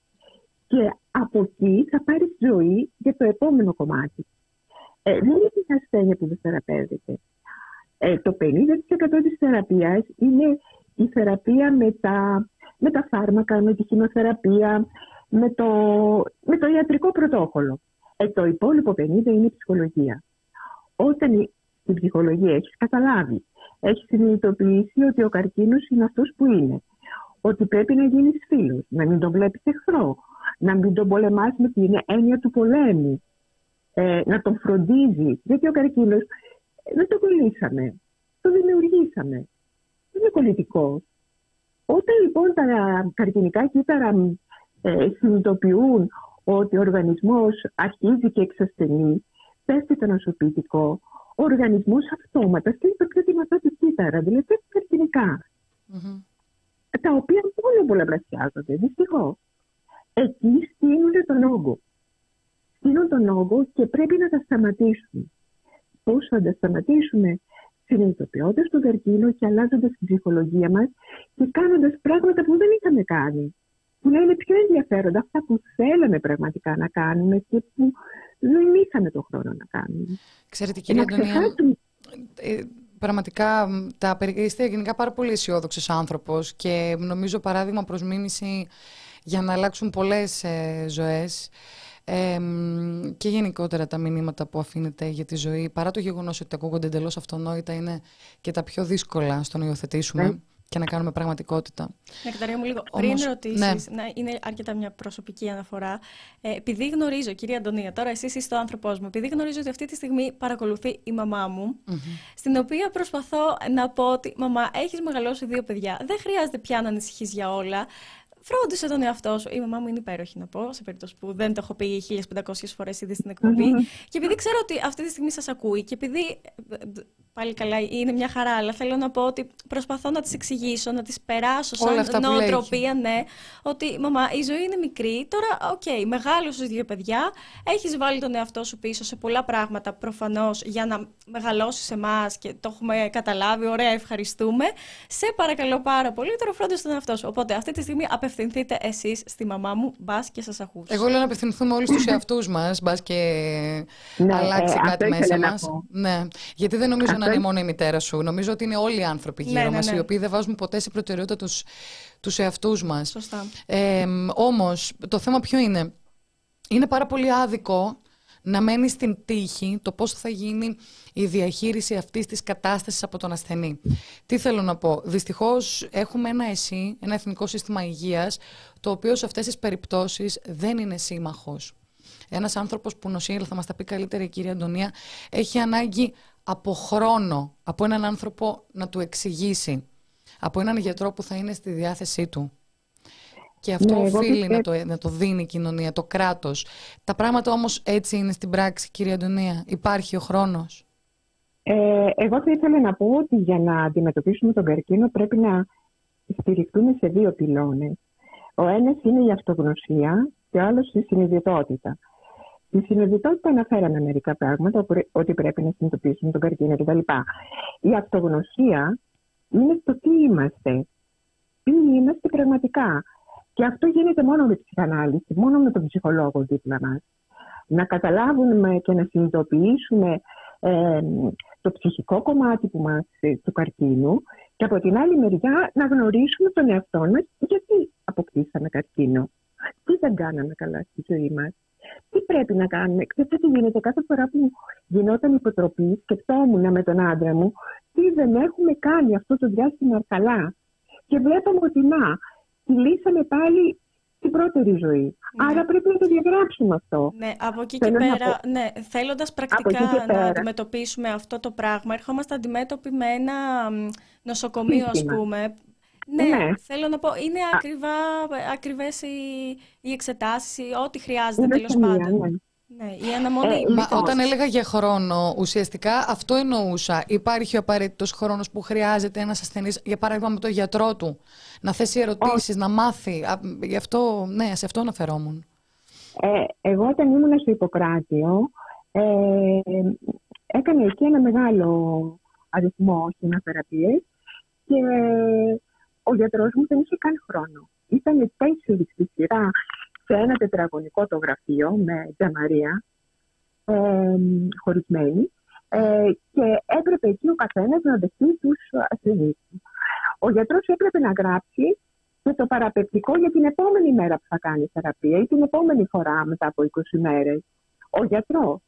και από εκεί θα πάρεις ζωή για το επόμενο κομμάτι. Ε, δεν είναι μια ασθένεια που δεν θεραπεύεται. Ε, το πενήντα τοις εκατό της θεραπείας είναι η θεραπεία με τα, με τα φάρμακα, με τη χημιοθεραπεία, με το, με το ιατρικό πρωτόκολλο. Ε, το υπόλοιπο πενήντα τοις εκατό είναι η ψυχολογία. Όταν την ψυχολογία έχεις καταλάβει, έχεις συνειδητοποιήσει ότι ο καρκίνος είναι αυτός που είναι. Ότι πρέπει να γίνεις φίλος, να μην τον βλέπεις εχθρό, να μην τον πολεμάς με την έννοια του πολέμου. ε, να τον φροντίζει. Γιατί ο καρκίνος δεν τον κολλήσαμε, τον δημιουργήσαμε. Δεν είναι κολλητικό. Όταν λοιπόν τα καρκινικά κύτταρα ε, συνειδητοποιούν ότι ο οργανισμός αρχίζει και εξασθενεί, πέφτει το νοσοποιητικό, ο οργανισμός αυτόματα στέλνει το πιο δυνατό του κύτταρα, δηλαδή τα καρκινικά, mm-hmm. τα οποία μόνο πολλαπλασιάζονται, δυστυχώς. Εκεί στείνουν τον όγκο. Στείνουν τον όγκο και πρέπει να τα σταματήσουμε. Πώς θα τα σταματήσουμε? Συνειδητοποιώντας τον καρκίνο και αλλάζοντας την ψυχολογία μας και κάνοντας πράγματα που δεν είχαμε κάνει. Που να είναι πιο ενδιαφέροντα, αυτά που θέλαμε πραγματικά να κάνουμε και που δεν είχαμε τον χρόνο να κάνουμε. Ξέρετε, κύριε Αντωνία, ε, πραγματικά τα είστε γενικά πάρα πολύ αισιόδοξος άνθρωπος και νομίζω παράδειγμα προς μίμηση για να αλλάξουν πολλές ε, ζωές. Ε, και γενικότερα τα μηνύματα που αφήνεται για τη ζωή, παρά το γεγονός ότι τα ακούγονται εντελώς αυτονόητα, είναι και τα πιο δύσκολα στο να υιοθετήσουμε ναι. και να κάνουμε πραγματικότητα. Νεκταρία μου, λίγο όμως, πριν ρωτήσεις, ναι. να είναι αρκετά μια προσωπική αναφορά. Ε, επειδή γνωρίζω, κυρία Αντωνία, τώρα εσείς είστε ο άνθρωπός μου, επειδή γνωρίζω ότι αυτή τη στιγμή παρακολουθεί η μαμά μου, mm-hmm. στην οποία προσπαθώ να πω ότι μαμά, έχεις μεγαλώσει δύο παιδιά, δεν χρειάζεται πια να ανησυχείς για όλα. Φρόντισε τον εαυτό σου. Η μαμά μου είναι υπέροχη να πω, σε περίπτωση που δεν το έχω πει χίλιες πεντακόσιες φορές ήδη στην εκπομπή. Mm-hmm. Και επειδή ξέρω ότι αυτή τη στιγμή σας ακούει και επειδή πάλι καλά είναι μια χαρά, αλλά θέλω να πω ότι προσπαθώ να της εξηγήσω, να της περάσω σαν νοοτροπία, ναι, ότι μαμά, η ζωή είναι μικρή. Τώρα, οκ, okay, μεγάλωσες δύο παιδιά, έχεις βάλει τον εαυτό σου πίσω σε πολλά πράγματα προφανώς για να μεγαλώσεις εμάς και το έχουμε καταλάβει. Ωραία, ευχαριστούμε. Σε παρακαλώ πάρα πολύ, τώρα φρόντισε τον εαυτό σου. Οπότε αυτή τη στιγμή απευθυνθείτε εσείς στη μαμά μου, μπας και σας ακούσει. Εγώ λέω να απευθυνθούμε όλοι στους εαυτούς μας, μπας και ναι, αλλάξει ε, κάτι μέσα μας. Ναι, γιατί δεν νομίζω να είναι μόνο η μητέρα σου. Νομίζω ότι είναι όλοι οι άνθρωποι γύρω ναι, μας, ναι, ναι. οι οποίοι δεν βάζουν ποτέ σε προτεραιότητα τους, τους εαυτούς μας. Σωστά. Ε, όμως, το θέμα ποιο είναι? Είναι πάρα πολύ άδικο να μένει στην τύχη το πώς θα γίνει η διαχείριση αυτής της κατάστασης από τον ασθενή. Τι θέλω να πω? Δυστυχώς έχουμε ένα ΕΣΥ, ένα Εθνικό Σύστημα Υγείας, το οποίο σε αυτές τις περιπτώσεις δεν είναι σύμμαχος. Ένας άνθρωπος που νοσεί, θα μας τα πει καλύτερα η κυρία Αντωνία, έχει ανάγκη από χρόνο, από έναν άνθρωπο να του εξηγήσει, από έναν γιατρό που θα είναι στη διάθεσή του. Και αυτό ναι, οφείλει να το, να το δίνει η κοινωνία, το κράτος. Τα πράγματα όμως έτσι είναι στην πράξη, κυρία Αντωνία? Υπάρχει ο χρόνος? Ε, εγώ θα ήθελα να πω ότι για να αντιμετωπίσουμε τον καρκίνο πρέπει να στηριχτούμε σε δύο πυλώνες. Ο ένας είναι η αυτογνωσία και ο άλλος η συνειδητότητα. Η συνειδητότητα αναφέραμε μερικά πράγματα, ότι πρέπει να συνειδητοποιήσουμε τον καρκίνο κτλ. Η αυτογνωσία είναι στο τι είμαστε, τι είμαστε πραγματικά. Και αυτό γίνεται μόνο με τη ψυχανάλυση, μόνο με τον ψυχολόγο δίπλα μας. Να καταλάβουμε και να συνειδητοποιήσουμε ε, το ψυχικό κομμάτι που μας, του καρκίνου και από την άλλη μεριά να γνωρίσουμε τον εαυτό μας γιατί αποκτήσαμε καρκίνο. Τι δεν κάναμε καλά στη ζωή μας. Τι πρέπει να κάνουμε? Ξέρετε τι γίνεται? Κάθε φορά που γινόταν υποτροπή, σκεφτόμουν με τον άντρα μου τι δεν έχουμε κάνει αυτό το διάστημα καλά. Και βλέπαμε ότι να, κυλήσαμε πάλι την πρώτερη ζωή. Ναι. Άρα πρέπει να το διαγράψουμε αυτό. Ναι, από εκεί και, και πέρα, από... ναι, θέλοντας πρακτικά να αντιμετωπίσουμε αυτό το πράγμα, ερχόμαστε αντιμέτωποι με ένα νοσοκομείο, ας πούμε. Ναι, ναι, θέλω να πω, είναι ακριβά, ακριβές οι, οι εξετάσεις, ό,τι χρειάζεται τέλος πάντων. Ναι. Ναι, η αναμονή. Ε, Μα, όταν έλεγα για χρόνο, ουσιαστικά αυτό εννοούσα. Υπάρχει ο απαραίτητος χρόνος που χρειάζεται ένας ασθενής, για παράδειγμα με τον γιατρό του, να θέσει ερωτήσεις, oh. να μάθει. Α, γι' αυτό, ναι, σε αυτό αναφερόμουν. Ε, εγώ όταν ήμουν στο Ιπποκράτειο, ε, έκανα εκεί ένα μεγάλο αριθμό χημαθεραπείες και ο γιατρός μου δεν είχε καν χρόνο. Ήταν τέσσερις στη σειρά σε ένα τετραγωνικό το γραφείο με τζαμαρία ε, χωρισμένη ε, και έπρεπε εκεί ο καθένας να δεχτεί τους ασθενείς. Ο γιατρός έπρεπε να γράψει και το παραπεπτικό για την επόμενη μέρα που θα κάνει θεραπεία ή την επόμενη φορά μετά από είκοσι μέρες. Ο γιατρός.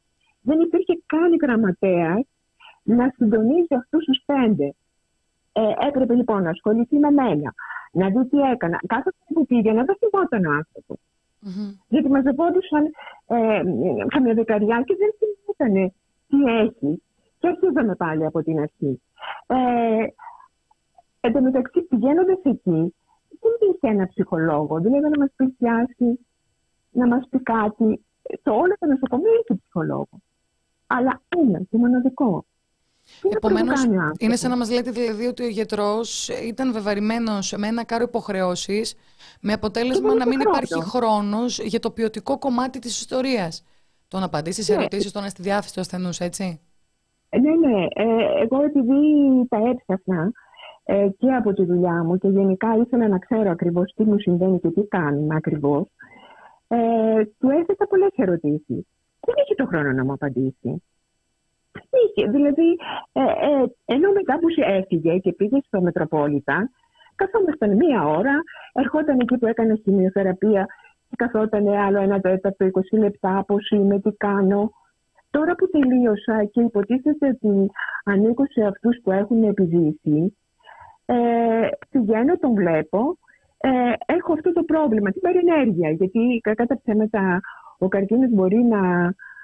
Δεν υπήρχε καν γραμματέας να συντονίζει αυτούς τους πέντε. Ε, έπρεπε λοιπόν να ασχοληθεί με μένα, να δει τι έκανα. Κάθε φορά που πήγαινα δεν θυμόταν ο άνθρωπος. Mm-hmm. Γιατί μαζευόντουσαν ε, καμιά δεκαριά και δεν θυμόταν τι έχει. Και αρχίζαμε πάλι από την αρχή. Ε, Εν τω μεταξύ, πηγαίνοντας εκεί, δεν υπήρχε ένα ψυχολόγο. Δηλαδή να μας πλησιάσει, να μας πει κάτι. Το όλο το νοσοκομείο είχε ψυχολόγο. Αλλά ένα και μοναδικό. Επομένως, είναι σαν να μας λέτε δηλαδή ότι ο γιατρός ήταν βεβαρημένος με ένα κάρο υποχρεώσεις, με αποτέλεσμα να μην υπάρχει χρόνος για το ποιοτικό κομμάτι της ιστορίας. Το να απαντήσει σε ερωτήσεις, το να στη διάθεση του ασθενούς, έτσι. Ναι, ναι. Εγώ επειδή τα έψαχνα και από τη δουλειά μου και γενικά ήθελα να ξέρω ακριβώς τι μου συμβαίνει και τι κάνουμε ακριβώς, του έθεσα πολλές ερωτήσεις. Δεν είχε το χρόνο να μου απαντήσει. Είχε. Δηλαδή, ε, ε, ενώ μετά που έφυγε και πήγε στο Μετροπόλιτα, καθόμασταν μία ώρα, ερχόταν εκεί που έκανε χημειοθεραπεία και καθόταν άλλο ένα τέταρτο, είκοσι λεπτά, πώς είμαι, τι κάνω. Τώρα που τελείωσα και υποτίθεται ότι ανήκω σε αυτούς που έχουν επιζήσει, ε, πηγαίνω, τον βλέπω, ε, έχω αυτό το πρόβλημα, την παρενέργεια, γιατί κατά ψέματα ο καρκίνος μπορεί να,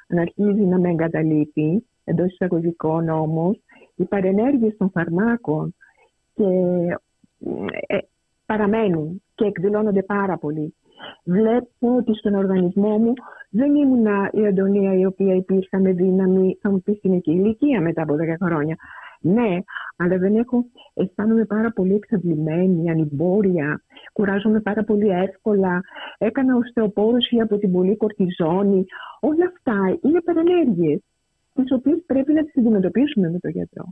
να αρχίζει να με εγκαταλείπει, εντός εισαγωγικών όμως, οι παρενέργειες των φαρμάκων και, ε, παραμένουν και εκδηλώνονται πάρα πολύ. Βλέπω ότι στον οργανισμό μου δεν ήμουνα η Αντωνία η οποία υπήρχε με δύναμη, θα μου πει στην ηλικία μετά από δέκα χρόνια. Ναι, αλλά δεν έχω, αισθάνομαι πάρα πολύ εξαντλημένη, ανυμπόρια, κουράζομαι πάρα πολύ εύκολα, έκανα οστεοπόρωση από την πολλή κορτιζόνη. Όλα αυτά είναι παρενέργειες, τις οποίες πρέπει να τις αντιμετωπίσουμε με τον γιατρό.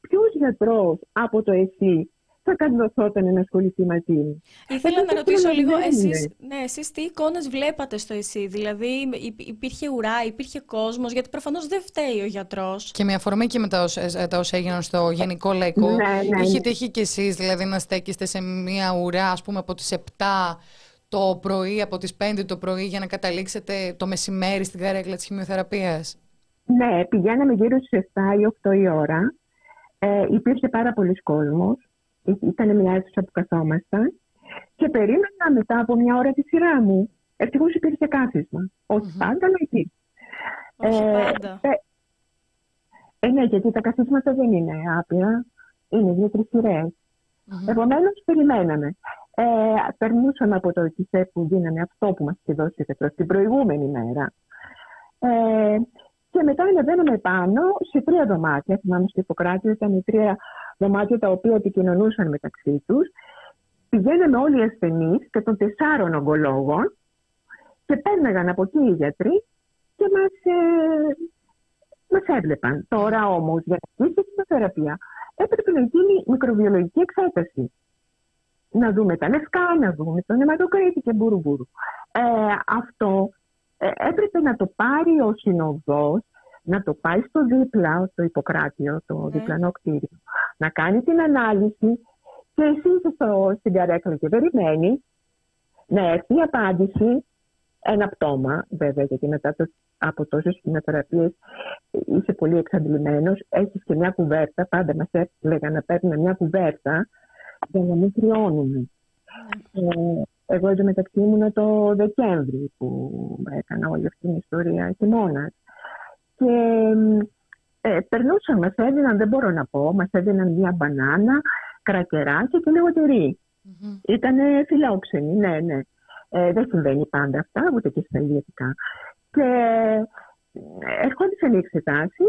Ποιος γιατρός από το ΕΣΥ θα καθόταν να ασχοληθεί μαζί μου? Ήθελα να ρωτήσω λίγο, εσείς, ναι, εσείς τι εικόνες βλέπατε στο ΕΣΥ? Δηλαδή υπήρχε ουρά, υπήρχε κόσμος? Γιατί προφανώς δεν φταίει ο γιατρός. Και με αφορμή και με τα όσα, τα όσα έγιναν στο Γενικό Λαϊκό, ναι, ναι, ναι. είχε τύχει κι εσείς δηλαδή να στέκεστε σε μια ουρά, ας πούμε, από τις επτά το πρωί, από τις πέντε το πρωί, για να καταλήξετε το μεσημέρι στην καρέκλα της χημειοθεραπείας? Ναι, πηγαίναμε γύρω στις επτά ή οκτώ η ώρα. Ε, υπήρχε πάρα πολλοί κόσμος. Ήταν μια αίθουσα που καθόμασταν. Και περίμενα μετά από μια ώρα τη σειρά μου. Ευτυχώς υπήρχε κάθισμα. Όχι mm-hmm. πάντα, αλλά εκεί. Όχι ε, πάντα. Ε, ε, ναι, γιατί τα καθίσματα δεν είναι άπειρα. Είναι δύο-τρεις σειρές. Mm-hmm. Επομένως, περιμέναμε. Ε, περνούσαμε από το κησέ που δίναμε αυτό που μας είχε δώσει την προηγούμενη μέρα. Ε, Και μετά ανεβαίναμε πάνω σε τρία δωμάτια. Θυμάμαι στο Ιπποκράτειο ήταν οι τρία δωμάτια τα οποία επικοινωνούσαν μεταξύ τους. Πηγαίναμε όλοι οι ασθενείς και των τεσσάρων ογκολόγων και παίρναγαν από εκεί οι γιατροί και μας, ε, μας έβλεπαν. Τώρα όμως για να γίνει χημειοθεραπεία έπρεπε να γίνει μικροβιολογική εξέταση. Να δούμε τα λευκά, να δούμε τον αιματοκρίτη και μπουρου μπουρου. Ε, αυτό... Έπρεπε να το πάρει ο συνοδός, να το πάει στο δίπλα, στο Ιπποκράτειο, το διπλανό κτίριο, να κάνει την ανάλυση και εσύ είσαι στην καρέκλα και περιμένει να έρθει η απάντηση, ένα πτώμα βέβαια, γιατί μετά το, από τόσες χημειοθεραπείες είσαι πολύ εξαντλημένος, έχεις και μια κουβέρτα, πάντα μας έλεγαν να παίρνουμε μια κουβέρτα για να μην κρυώνουμε. Mm. Ε, Εγώ εντωμεταξύ ήμουν το Δεκέμβρη που έκανα όλη αυτή την ιστορία χειμώνας. Και ε, περνούσαν, μας έδιναν, δεν μπορώ να πω, μας έδιναν μια μπανάνα, κρακεράκι και λίγο τυρί. Mm-hmm. Ήτανε φιλόξενοι, ναι, ναι. Ε, δεν συμβαίνει πάντα αυτά, ούτε και στα ιδιωτικά. Και ερχόντουσαν οι εξετάσεις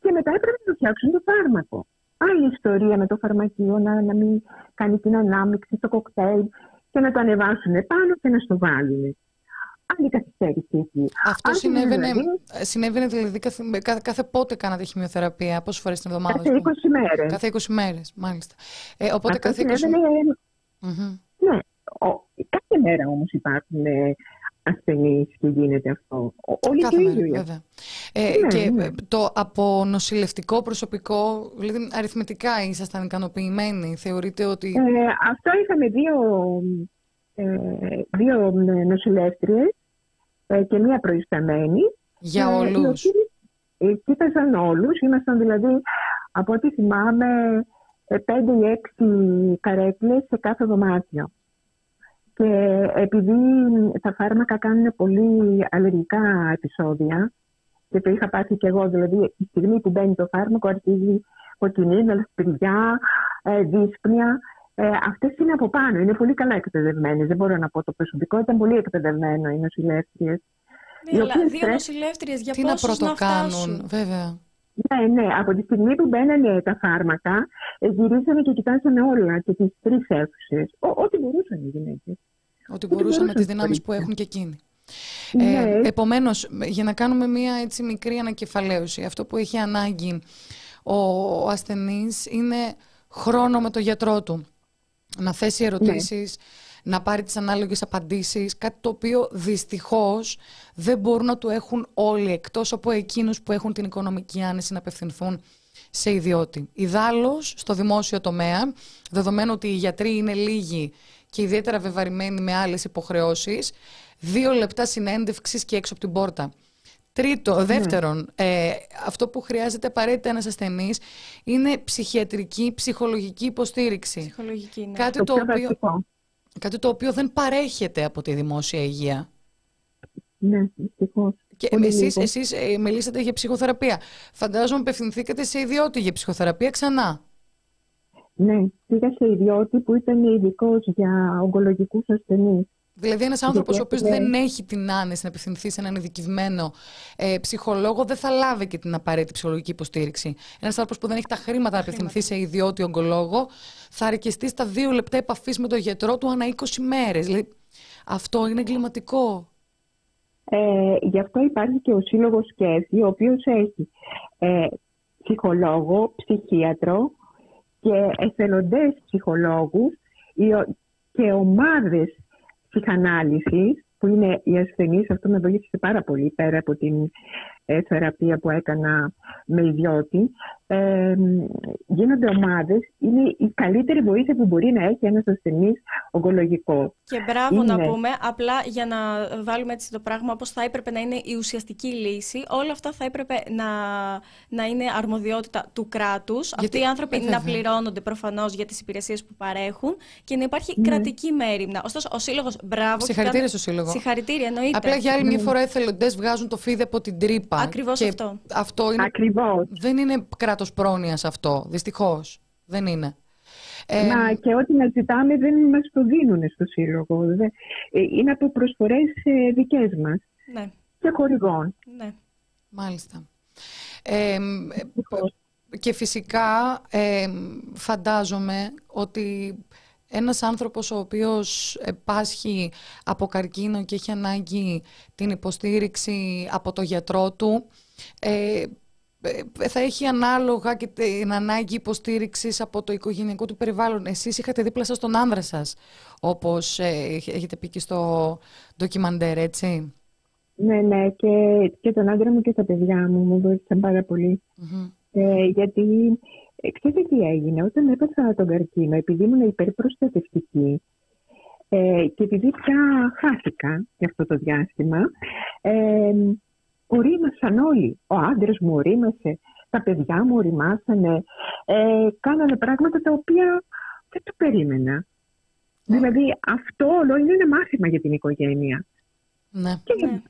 και μετά έπρεπε να το φτιάξουν το φάρμακο. Άλλη ιστορία με το φαρμακείο, να, να μην κάνει την ανάμειξη, το κοκτέιλ. Και να το ανεβάσουν πάνω και να στο βάλουν. Άλλη καθυστέρηση εκεί. Αυτό αν συνέβαινε, δηλαδή, συνέβαινε δηλαδή κάθε, κάθε πότε κάνατε χημειοθεραπεία, πόσες φορές την εβδομάδα? Κάθε είκοσι μέρες. Κάθε είκοσι μέρες, μάλιστα. Ε, οπότε αυτό κάθε είκοσι μέρες. Mm-hmm. Ναι, ο, κάθε μέρα όμως υπάρχουν ασθενείς και γίνεται αυτό. Όλη τη ζωή. Ε, ναι, και ναι. Το από νοσηλευτικό προσωπικό, δηλαδή αριθμητικά ήσασταν ικανοποιημένοι, θεωρείτε ότι... Ε, αυτό είχαμε δύο, ε, δύο νοσηλεύτριες ε, και μία προϊσταμένη. Για ε, όλους. Ε, κοίταζαν όλους, ήμασταν δηλαδή από ό,τι θυμάμαι πέντε ή έξι καρέκλες σε κάθε δωμάτιο. Και επειδή τα φάρμακα κάνουν πολύ αλλεργικά επεισόδια, και το είχα πάθει και εγώ, δηλαδή τη στιγμή που μπαίνει το φάρμακο αρχίζει κοκκινή, λασπηριά, δύσπνοια. Ε, Αυτές είναι από πάνω, είναι πολύ καλά εκπαιδευμένες. Δεν μπορώ να πω το προσωπικό, ήταν πολύ εκπαιδευμένο οι νοσηλεύτριες. Ναι, οι αλλά δύο στρες... νοσηλεύτριες για τι πόσους να, να φτάσουν. Βέβαια. Ναι, ναι, από τη στιγμή που μπαίνανε τα φάρμακα, γυρίσανε και κοιτάσανε όλα και τις τρεις αίθουσες. Ό,τι μπορούσαν οι γυναίκες. Ό,τι μπορούσαν με τις δυνάμεις που έχουν και εκείνοι. Ναι. Ε, επομένως, για να κάνουμε μία έτσι μικρή ανακεφαλαίωση, αυτό που έχει ανάγκη ο, ο ασθενής είναι χρόνο με τον γιατρό του. Να θέσει ερωτήσεις, ναι. να πάρει τις ανάλογες απαντήσεις, κάτι το οποίο δυστυχώς δεν μπορούν να του έχουν όλοι, εκτός από εκείνους που έχουν την οικονομική άνεση να απευθυνθούν σε ιδιώτη. Ιδάλλως, στο δημόσιο τομέα, δεδομένου ότι οι γιατροί είναι λίγοι και ιδιαίτερα βεβαρημένοι με άλλες υποχρεώσεις, δύο λεπτά συνέντευξης και έξω από την πόρτα. Τρίτο, δεύτερον, ναι. ε, αυτό που χρειάζεται απαραίτητα ένας ασθενής είναι ψυχιατρική, ψυχολογική υποστήριξη. Ψυχολογική, ναι. Κάτι το, το, οποίο, κάτι το οποίο δεν παρέχεται από τη δημόσια υγεία. Ναι, δυστυχώς. Και εσείς, εσείς ε, μιλήσατε για ψυχοθεραπεία. Φαντάζομαι απευθυνθήκατε σε ιδιώτη για ψυχοθεραπεία ξανά. Ναι, πήγα σε ιδιώτη που ήταν ειδικός για ογκολογικούς ασθενείς. Δηλαδή, ένας άνθρωπος ο οποίος δεν έχει την άνεση να απευθυνθεί σε έναν ειδικευμένο ε, ψυχολόγο, δεν θα λάβει και την απαραίτητη ψυχολογική υποστήριξη. Ένας άνθρωπος που δεν έχει τα χρήματα να απευθυνθεί σε ιδιώτη ογκολόγο, θα αρκεστεί στα δύο λεπτά επαφής με τον γιατρό του ανά είκοσι μέρες. Δηλαδή, αυτό είναι εγκληματικό. Ε, γι' αυτό υπάρχει και ο Σύλλογος Κέφη, ο οποίος έχει ε, ψυχολόγο, ψυχίατρο και εθελοντές ψυχολόγους και ομάδες ψυχανάλυσης, που είναι οι ασθενείς. Αυτό με βοήθησε πάρα πολύ πέρα από την ε, θεραπεία που έκανα με ιδιώτη. Ε, γίνονται ομάδες, είναι η καλύτερη βοήθεια που μπορεί να έχει ένας ασθενής ογκολογικό. Και μπράβο είναι... να πούμε, απλά για να βάλουμε έτσι το πράγμα πώς θα έπρεπε να είναι η ουσιαστική λύση, όλα αυτά θα έπρεπε να, να είναι αρμοδιότητα του κράτους. Γιατί... αυτοί οι άνθρωποι Βέβαια. να πληρώνονται προφανώς για τις υπηρεσίες που παρέχουν και να υπάρχει ναι. κρατική μέριμνα. Ωστόσο, ο Σύλλογος, μπράβο. Συγχαρητήρια κάνε... στο Σύλλογο. Συγχαρητήρια, εννοείται. Απλά για άλλη μια φορά οι εθελοντές βγάζουν το φίδι από την τρύπα. Ακριβώς αυτό. αυτό είναι... Ακριβώς. Δεν είναι κράτος πρόνοιας αυτό. Δυστυχώς. Δεν είναι. Ε... Μα και ό,τι να ζητάμε δεν μας το δίνουν στο Σύλλογο. Είναι από προσφορές δικές μας. Ναι. Και χορηγών. Ναι. Μάλιστα. Ε, και φυσικά ε, φαντάζομαι ότι ένας άνθρωπος ο οποίος πάσχει από καρκίνο και έχει ανάγκη την υποστήριξη από το γιατρό του, ε, θα έχει ανάλογα και την ανάγκη υποστήριξης από το οικογενειακό του περιβάλλον. Εσείς είχατε δίπλα σας τον άνδρα σας, όπως ε, έχετε πει και στο ντοκιμαντέρ, έτσι. Ναι, ναι, και, και τον άντρα μου και τα παιδιά μου μου βοήθησαν πάρα πολύ. Mm-hmm. ε, γιατί... Ξέρετε τι έγινε, όταν έπασα τον καρκίνο, επειδή ήμουν υπερπροστατευτική ε, και επειδή πια χάθηκα για αυτό το διάστημα, ε, ορίμασαν όλοι. Ο άντρας μου ορίμασε, τα παιδιά μου οριμάσανε, ε, κάνανε πράγματα τα οποία δεν το περίμενα. Ναι. Δηλαδή αυτό όλο είναι ένα μάθημα για την οικογένεια. Ναι. Και ναι.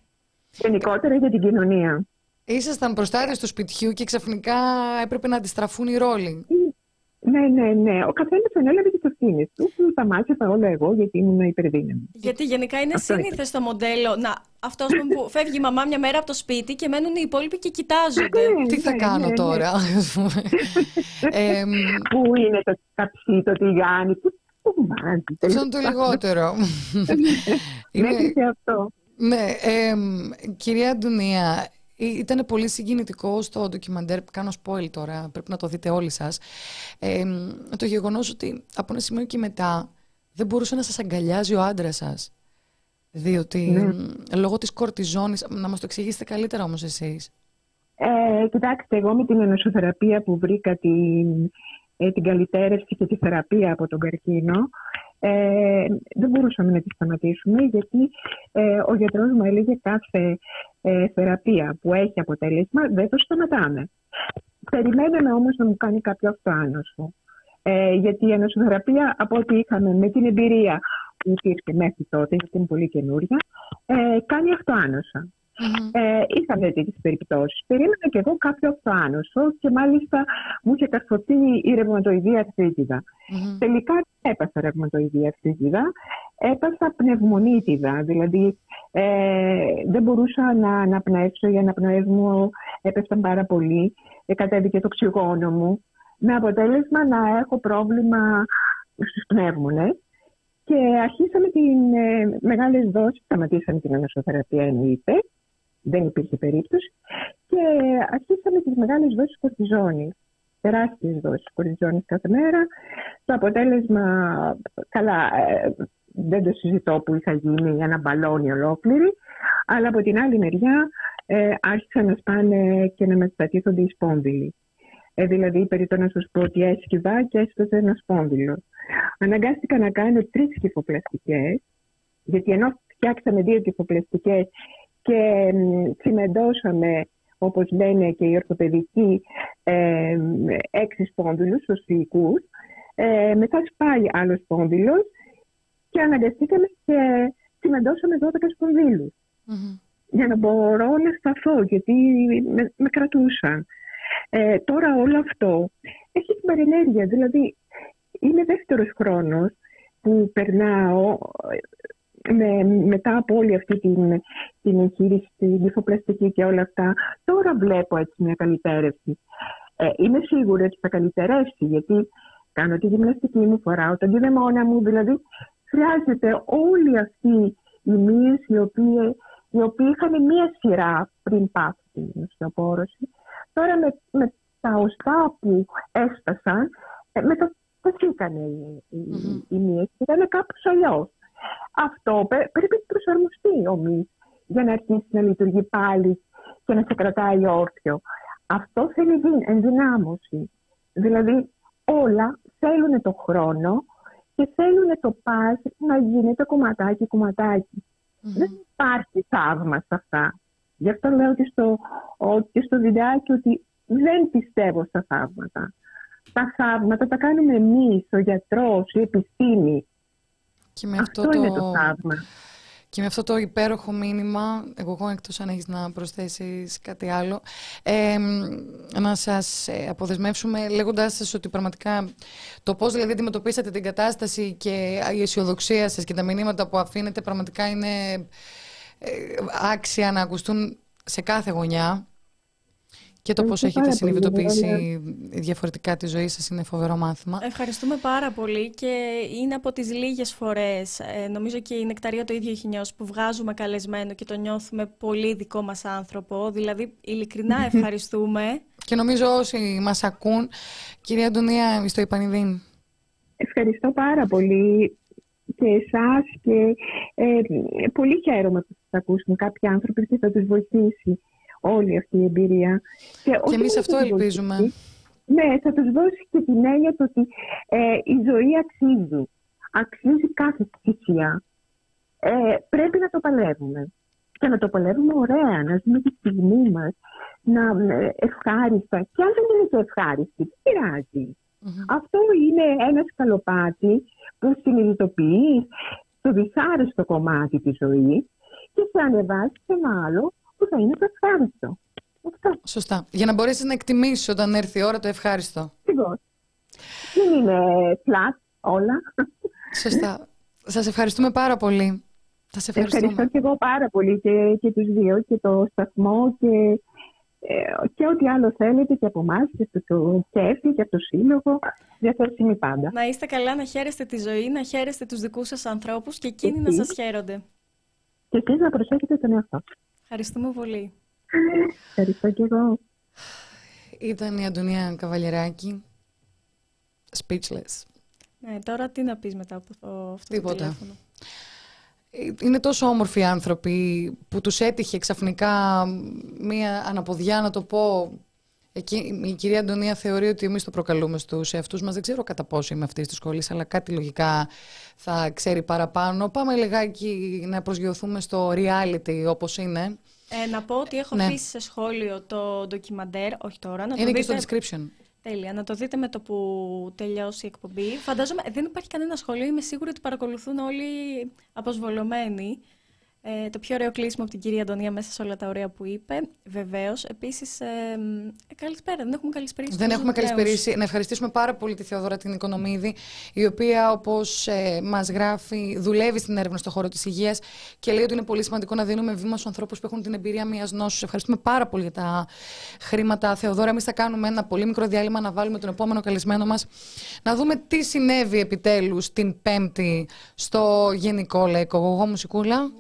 γενικότερα για την κοινωνία. Ήσασταν μπροστάρες του σπιτιού και ξαφνικά έπρεπε να αντιστραφούν οι ρόλοι. Ναι, ναι, ναι. Ο καθένας ανέλαβε τις ευθύνες του, που τα μάζευα όλα εγώ γιατί ήμουν υπερδύναμη. Γιατί γενικά είναι σύνηθες το μοντέλο να αυτό που φεύγει η μαμά μια μέρα από το σπίτι και μένουν οι υπόλοιποι και κοιτάζονται. Ναι, τι ναι, θα κάνω ναι, ναι. τώρα. ε, Πού είναι το ταψί, το τηγάνι, πού μάζει. Αυτό είναι το λιγότερο. Μέχρι και αυτό. Ναι, ε, κυρία Αντωνία. Ήταν πολύ συγκινητικό στο ντοκιμαντέρ, κάνω spoil τώρα, πρέπει να το δείτε όλοι σας, ε, το γεγονός ότι από ένα σημείο και μετά δεν μπορούσε να σας αγκαλιάζει ο άντρας σας, διότι ναι. λόγω της κορτιζόνης, να μας το εξηγήσετε καλύτερα όμως εσείς. Ε, κοιτάξτε, εγώ με την ενοσοθεραπεία που βρήκα την, ε, την καλυτέρευση και τη θεραπεία από τον καρκίνο, Ε, δεν μπορούσαμε να τη σταματήσουμε γιατί ε, ο γιατρός μου έλεγε κάθε ε, θεραπεία που έχει αποτέλεσμα δεν το σταματάμε. Περιμέναμε όμως να μου κάνει κάποιο αυτοάνωσο. Ε, γιατί η ανοσοθεραπεία από ό,τι είχαμε με την εμπειρία υπήρχε μέχρι τότε, γιατί είναι πολύ καινούρια, ε, κάνει αυτοάνωσα. Mm-hmm. Ε, είχαμε τέτοιες περιπτώσεις. Περίμενα και εγώ κάποιο αυτοάνωσο και μάλιστα μου είχε καρφωθεί η ρευματοειδή αρθρίτιδα. Mm-hmm. Τελικά δεν έπασα ρευματοειδή αρθρίτιδα, έπασα πνευμονίτιδα. Δηλαδή ε, δεν μπορούσα να αναπνεύσω, οι αναπνοές μου έπεσαν πάρα πολύ, ε, κατέβηκε το οξυγόνο μου, με αποτέλεσμα να έχω πρόβλημα στους πνεύμονες. Και αρχίσαμε την ε, μεγάλες δόσεις, σταματήσαμε την ανοσοθεραπεία εννοείται, δεν υπήρχε περίπτωση, και αρχίσαμε τις μεγάλες δόσεις κορτιζόνης, τεράστιες δόσεις κορτιζόνης κάθε μέρα. Το αποτέλεσμα, καλά, ε, δεν το συζητώ που είχα γίνει για να μπαλώνει ολόκληρη, αλλά από την άλλη μεριά ε, άρχισαν να σπάνε και να μετατίθονται οι σπόμβιλοι. Ε, δηλαδή, περί το να σας πω ότι έσκυβα και έσκυβε ένα σπόμβιλο. Αναγκάστηκα να κάνω τρεις κυφοπλαστικές, γιατί ενώ φτιάξαμε δύο κυφοπλαστικές και τσιμεντώσαμε, όπως λένε και οι ορθοπαιδικοί, ε, έξι σπόμβιλους στους θηλυκούς, ε, μετά σπάει άλλος σπόμβιλος και αναγκαστήκαμε και τσιμεντώσαμε δώδεκα σπομβίλους. Mm-hmm. Για να μπορώ να σταθώ, γιατί με, με κρατούσαν. Ε, τώρα όλο αυτό έχει την παρενέργεια, δηλαδή είναι δεύτερος χρόνος που περνάω με, μετά από όλη αυτή την, την εγχείρηση, την λιφοπλαστική και όλα αυτά. Τώρα βλέπω έτσι μια καλυτέρευση. Ε, είμαι σίγουρη ότι θα καλυτερεύσει, γιατί κάνω τη γυμναστική μου, φοράω τον κυδεμόνα μου, δηλαδή χρειάζεται όλοι αυτοί οι μύες οι οποίοι, οι οποίοι είχαν μια σειρά πριν πάω την νοσηλοπόρωση. Τώρα με, με τα οστά που έστασαν, με το παθήκανε οι, mm-hmm. οι μύες, ήταν κάπως αλλιώς. Αυτό πε, πρέπει να προσαρμοστεί ο μύς για να αρχίσει να λειτουργεί πάλι και να σε κρατάει όρθιο. Αυτό θέλει ενδυνάμωση. Δηλαδή όλα θέλουν το χρόνο και θέλουν το παζ να γίνεται κομματάκι κομματάκι. Mm-hmm. Δεν υπάρχει θαύμα σε αυτά. Γι' αυτό λέω ότι στο, ότι στο βιντεάκι ότι δεν πιστεύω στα θαύματα. Τα θαύματα τα κάνουμε εμείς, ο γιατρός, η επιστήμη. Και με αυτό, αυτό το... είναι το θαύμα. Και με αυτό το υπέροχο μήνυμα, εγώ εκτός αν έχεις να προσθέσεις κάτι άλλο, ε, να σας αποδεσμεύσουμε λέγοντάς σας ότι πραγματικά το πώς δηλαδή αντιμετωπίσατε την κατάσταση και η αισιοδοξία σας και τα μηνύματα που αφήνετε πραγματικά είναι... άξια να ακουστούν σε κάθε γωνιά, και το πώς έχετε συνειδητοποιήσει διαφορετικά τη ζωή σας είναι φοβερό μάθημα. Ευχαριστούμε πάρα πολύ και είναι από τις λίγες φορές, νομίζω και η Νεκταρία το ίδιο έχει νιώσει, που βγάζουμε καλεσμένο και το νιώθουμε πολύ δικό μας άνθρωπο, δηλαδή ειλικρινά ευχαριστούμε. Και νομίζω όσοι μας ακούν, κυρία Αντωνία, εμείς το Ιπανιδίν. Ευχαριστώ πάρα πολύ. Και εσάς και ε, πολύ χαίρομαι που θα ακούσουν κάποιοι άνθρωποι και θα τους βοηθήσει όλη αυτή η εμπειρία. Και, και εμείς αυτό ελπίζουμε. Βοηθήσει, ναι, θα τους δώσει και την έννοια το ότι ε, η ζωή αξίζει. Αξίζει κάθε θυσία. Ε, πρέπει να το παλεύουμε. Και να το παλεύουμε ωραία, να ζούμε τη στιγμή μας, να ευχάριστα. Και αν δεν είναι και ευχάριστη, τι πειράζει. Mm-hmm. Αυτό είναι ένα σκαλοπάτι που συνειδητοποιεί το δυσάρεστο κομμάτι της ζωής και σε ανεβάζει σε ένα άλλο που θα είναι το ευχάριστο. Αυτό. Σωστά. Για να μπορέσεις να εκτιμήσεις όταν έρθει η ώρα το ευχάριστο. Συγώς. Δεν είναι φλατ όλα. Σωστά. Σας ευχαριστούμε πάρα πολύ. Θα σε ευχαριστούμε. Ευχαριστώ και εγώ πάρα πολύ και, και τους δύο και το σταθμό και... και ό,τι άλλο θέλετε και από εμάς και από το Κέφη και από το Σύλλογο, διαθέσιμοι πάντα. Να είστε καλά, να χαίρεστε τη ζωή, να χαίρεστε τους δικούς σας ανθρώπους και εκείνοι να σας χαίρονται. Και εσείς να προσέχετε τον εαυτό. Ευχαριστούμε πολύ. Ευχαριστώ και εγώ. Ήταν η Αντωνία Καβαλιεράκη. Speechless. Ναι, τώρα τι να πεις μετά από το, αυτό το τηλέφωνο. Είναι τόσο όμορφοι άνθρωποι που τους έτυχε ξαφνικά μία αναποδιά, να το πω. Η κυρία Αντωνία θεωρεί ότι εμείς το προκαλούμε στους εαυτούς μας. Δεν ξέρω κατά πόσο είμαι αυτής της σχολής, αλλά κάτι λογικά θα ξέρει παραπάνω. Πάμε λιγάκι να προσγειωθούμε στο reality όπως είναι. Ε, να πω ότι έχω αφήσει ναι. σε σχόλιο το ντοκιμαντέρ, όχι τώρα. Να το είναι δείτε. Και στο description. Τέλεια. Να το δείτε με το που τελειώσει η εκπομπή. Φαντάζομαι δεν υπάρχει κανένα σχολείο. Είμαι σίγουρη ότι παρακολουθούν όλοι αποσβολωμένοι. Ε, το πιο ωραίο κλείσιμο από την κυρία Αντωνία μέσα σε όλα τα ωραία που είπε. Βεβαίως. Επίσης, ε, ε, καλησπέρα. Δεν έχουμε καλησπερίσει. Δεν έχουμε καλησπερίσει. Να ευχαριστήσουμε πάρα πολύ τη Θεόδωρα την Οικονομίδη, η οποία, όπως ε, μας γράφει, δουλεύει στην έρευνα στον χώρο της υγείας και λέει ότι είναι πολύ σημαντικό να δίνουμε βήμα στους ανθρώπους που έχουν την εμπειρία μιας νόσου. Ευχαριστούμε πάρα πολύ για τα χρήματα. Θεόδωρα, εμείς θα κάνουμε ένα πολύ μικρό διάλειμμα να βάλουμε τον επόμενο καλεσμένο μας, να δούμε τι συνέβη επιτέλους την Πέμπτη στο Γενικό Λαϊκό. Μουσικούλα.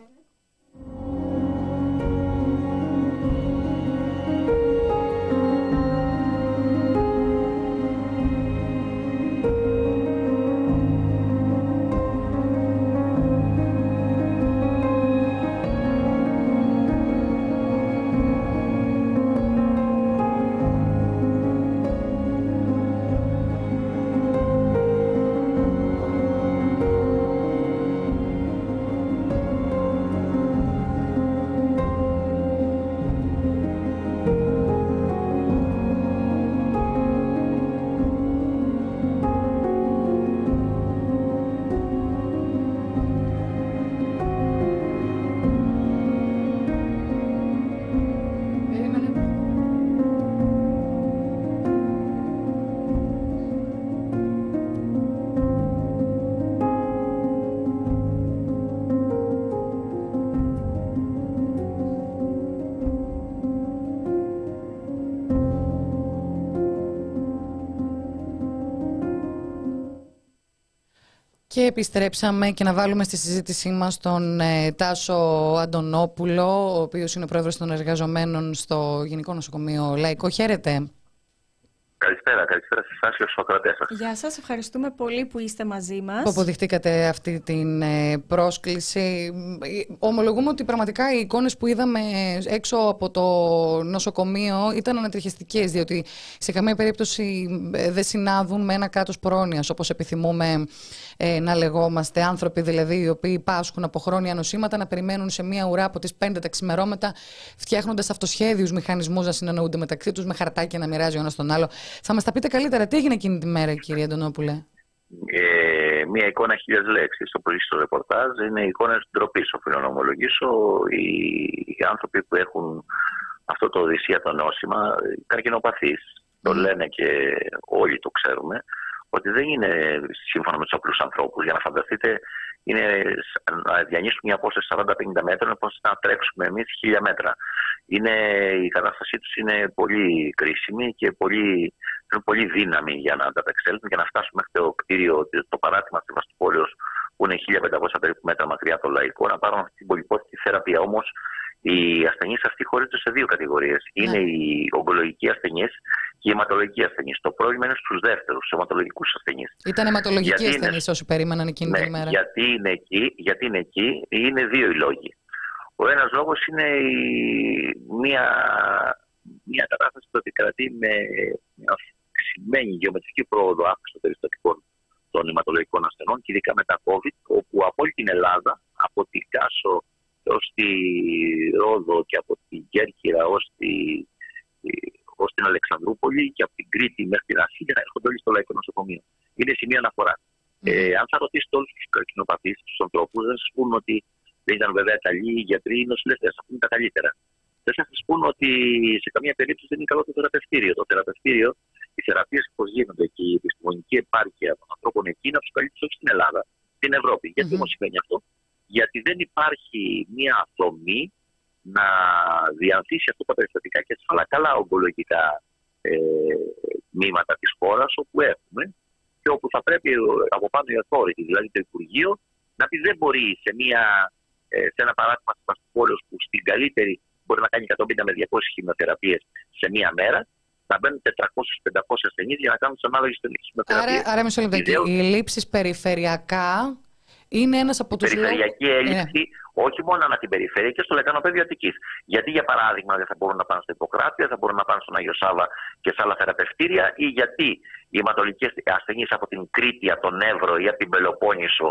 Και επιστρέψαμε και να βάλουμε στη συζήτησή μας τον ε, Τάσο Αντωνόπουλο, ο οποίος είναι ο πρόεδρος των εργαζομένων στο Γενικό Νοσοκομείο Λαϊκό. Χαίρετε. Καλησπέρα, καλησπέρα σε εσάς και στους ακροατές σας. Γεια σας, ευχαριστούμε πολύ που είστε μαζί μας. Που αποδεχτήκατε αυτή την ε, πρόσκληση. Ομολογούμε ότι πραγματικά οι εικόνες που είδαμε έξω από το νοσοκομείο ήταν ανατριχιαστικές, διότι σε καμία περίπτωση δεν συνάδουν με ένα κράτος πρόνοιας, όπως επιθυμούμε ε, να λεγόμαστε. Άνθρωποι δηλαδή οι οποίοι πάσχουν από χρόνια νοσήματα να περιμένουν σε μία ουρά από τις πέντε τα ξημερώματα, φτιάχνοντας αυτοσχέδιους μηχανισμούς να συνεννοούνται μεταξύ τους, με χαρτάκια να μοιράζει ο ένας τον άλλο. Θα μας τα πείτε καλύτερα, τι έγινε εκείνη τη μέρα, κύριε Αντωνόπουλε? Ε, μία εικόνα χίλιας λέξεις. Το πολύ στο ρεπορτάζ είναι εικόνες ντροπής, οφείλω να ομολογήσω. Οι, οι άνθρωποι που έχουν αυτό το οδυσσίατο νόσημα, οι καρκινοπαθείς, το λένε και όλοι το ξέρουμε, ότι δεν είναι σύμφωνα με τους απλούς ανθρώπους. Για να φανταστείτε, είναι να διανύσουν μια απόσταση σαράντα πενήντα μέτρων, όπως να τρέξουμε εμείς χίλια μέτρα. Είναι, η κατάστασή τους είναι πολύ κρίσιμη και πολύ, πολύ δύναμη για να ανταπεξέλθουν και να φτάσουν μέχρι το κτίριο, το παράτημα στη Σεβαστούπολη, που είναι χίλια πεντακόσια περίπου μέτρα μακριά από το Λαϊκό, να πάρουν αυτή την πολυπόθητη θεραπεία. Όμως οι ασθενείς αυτοί χωρίζονται σε δύο κατηγορίες. Είναι yeah. οι ογκολογικοί ασθενείς και οι αιματολογικοί ασθενείς. Το πρόβλημα είναι στους δεύτερους, στους αιματολογικούς ασθενείς. Ήταν αιματολογικοί ασθενείς όσοι περίμεναν εκείνη ναι, την ημέρα. Γιατί είναι εκεί, γιατί είναι, εκεί, είναι δύο οι λόγοι. Ο ένας λόγος είναι η, μια, μια κατάσταση που επικρατεί με αυξημένη γεωμετρική πρόοδο, αύξηση των περιστατικών των αιματολογικών ασθενών και ειδικά μετά COVID, όπου από όλη την Ελλάδα, από την Κάσο ως τη Ρόδο και από την Κέρκυρα ως, τη, ως την Αλεξανδρούπολη και από την Κρήτη μέχρι την Αθήνα έρχονται όλοι στο Λαϊκό Νοσοκομείο. Είναι σημείο αναφορά. Mm. Ε, αν θα ρωτήσετε όλους τους καρκινοπαθείς, τους ανθρώπους, θα σας πούν ότι δεν ήταν βέβαια καλοί οι γιατροί, οι νοσηλευτές, θα πούν τα καλύτερα. Δεν θα σας πούν ότι σε καμία περίπτωση δεν είναι καλό το θεραπευτήριο. Το θεραπευτήριο, οι θεραπείες που γίνονται και η επιστημονική επάρκεια των ανθρώπων εκεί είναι από τους καλύτερους όχι στην Ελλάδα, στην Ευρώπη. Mm-hmm. Γιατί όμως σημαίνει αυτό? Γιατί δεν υπάρχει μια δομή να διανθίσει αυτό τα περιστατικά και τα καλά ογκολογικά ε, τμήματα της χώρας όπου έχουμε και όπου θα πρέπει από πάνω η authority, δηλαδή το Υπουργείο, να πει δεν μπορεί σε, μια, ε, σε ένα παράδειγμα της Παστοπόλεως που στην καλύτερη μπορεί να κάνει εκατόν πενήντα με διακόσιες χημειοθεραπείες σε μία μέρα, να μπαίνουν τετρακόσιες με πεντακόσιες ασθενείς για να κάνουν τις ανάλογες χημειοθεραπείες. Άρα, άρα μισό λεπτό, Ιδέως... οι λήψεις περιφερειακά... Είναι ένας από τους περιφερειακή λόγους... έλλειψη, yeah. όχι μόνο ανά την περιφέρεια και στο λεκανοπέδιο Αττικής. Γιατί, για παράδειγμα, δεν θα μπορούν να πάνε στο Ιπποκράτειο, θα μπορούν να πάνε στον Άγιο Σάββα και σε άλλα θεραπευτήρια, ή γιατί οι αιματολογικοί ασθενείς από την Κρήτη, από τον Εύρο ή από την Πελοπόννησο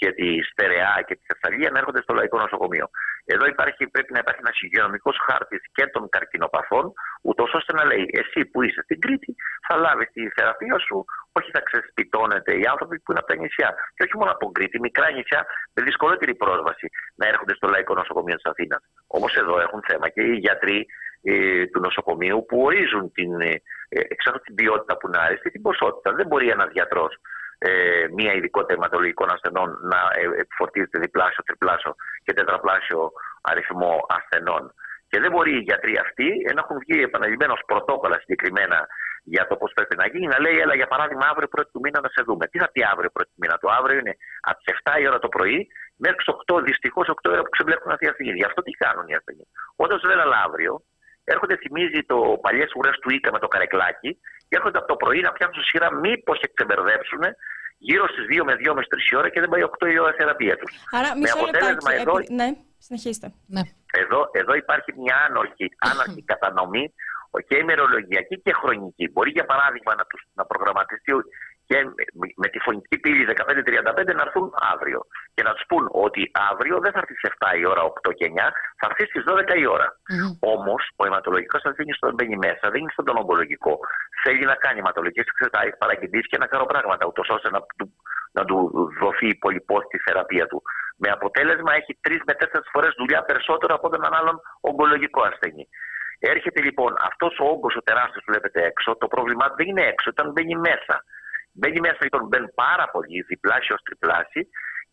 και τη Στερεά και τη Θεσσαλία να έρχονται στο Λαϊκό Νοσοκομείο. Εδώ υπάρχει, πρέπει να υπάρχει ένας υγειονομικός χάρτης και των καρκινοπαθών, ούτως ώστε να λέει: εσύ που είσαι στην Κρήτη, θα λάβεις τη θεραπεία σου, όχι θα ξεσπιτώνεται οι άνθρωποι που είναι από τα νησιά. Και όχι μόνο από Κρήτη, μικρά νησιά με δυσκολότερη πρόσβαση να έρχονται στο Λαϊκό Νοσοκομείο της Αθήνας. Όμως εδώ έχουν θέμα και οι γιατροί ε, του νοσοκομείου που ορίζουν την, ε, εξαρτώ, την ποιότητα που είναι άριστη, την ποσότητα. Δεν μπορεί ένας γιατρός. Ε, μία ειδικότητα αιματολογικών ασθενών να εκφορτίζεται διπλάσιο, τριπλάσιο και τετραπλάσιο αριθμό ασθενών. Και δεν μπορεί οι γιατροί αυτοί, ενώ έχουν βγει επαναλημμένως πρωτόκολλα συγκεκριμένα για το πώς πρέπει να γίνει, να λέει: έλα, για παράδειγμα, αύριο πρώτη του μήνα να σε δούμε. Τι θα πει αύριο πρώτη του μήνα? Το αύριο είναι από τις επτά η ώρα το πρωί μέχρι τις οκτώ, δυστυχώς οκτώ η ώρα που ξεμπλέκουν αυτοί οι ασθενείς. Γι' αυτό τι κάνουν οι ασθενείς? Όταν σου λένε αλλά αύριο, έρχονται, θυμίζει το παλιές ουρές του Ίκα με το καρεκλάκι. Και έρχονται από το πρωί να πιάσουν σειρά, μήπως ξεμπερδέψουν γύρω στις δύο με δύο με τρεις ώρα και δεν πάει οκτώ η ώρα θεραπεία τους. Άρα, μισό λεπτάκι. Εδώ... Επι... Ναι, συνεχίστε. Ναι. Εδώ, εδώ υπάρχει μια άνορχη, άνορχη κατανομή και ημερολογιακή και χρονική. Μπορεί, για παράδειγμα, να, τους, να προγραμματιστεί και με τη φωνική πύλη δεκαπέντε τριάντα πέντε να έρθουν αύριο. Και να τους πούν ότι αύριο δεν θα έρθει στις επτά η ώρα, οκτώ και εννιά, θα έρθει στις δώδεκα η ώρα. Mm. Όμως ο αιματολογικός ασθενής όταν μπαίνει μέσα, δεν είναι στον ογκολογικό. Θέλει να κάνει αιματολογικές εξετάσεις, παρακινήσεις και να κάνω πράγματα, ούτως ώστε να του, να του δοθεί η πολυπόθητη θεραπεία του. Με αποτέλεσμα έχει τρεις με τέσσερις φορές δουλειά περισσότερο από έναν άλλον ογκολογικό ασθενή. Έρχεται λοιπόν αυτός ο όγκος ο τεράστιος που βλέπετε έξω, το πρόβλημά του δεν είναι έξω, όταν μπαίνει μέσα. Μπαίνει μέσα λοιπόν, μπαίνει πάρα πολύ, διπλάσιο ως τριπλάσιο,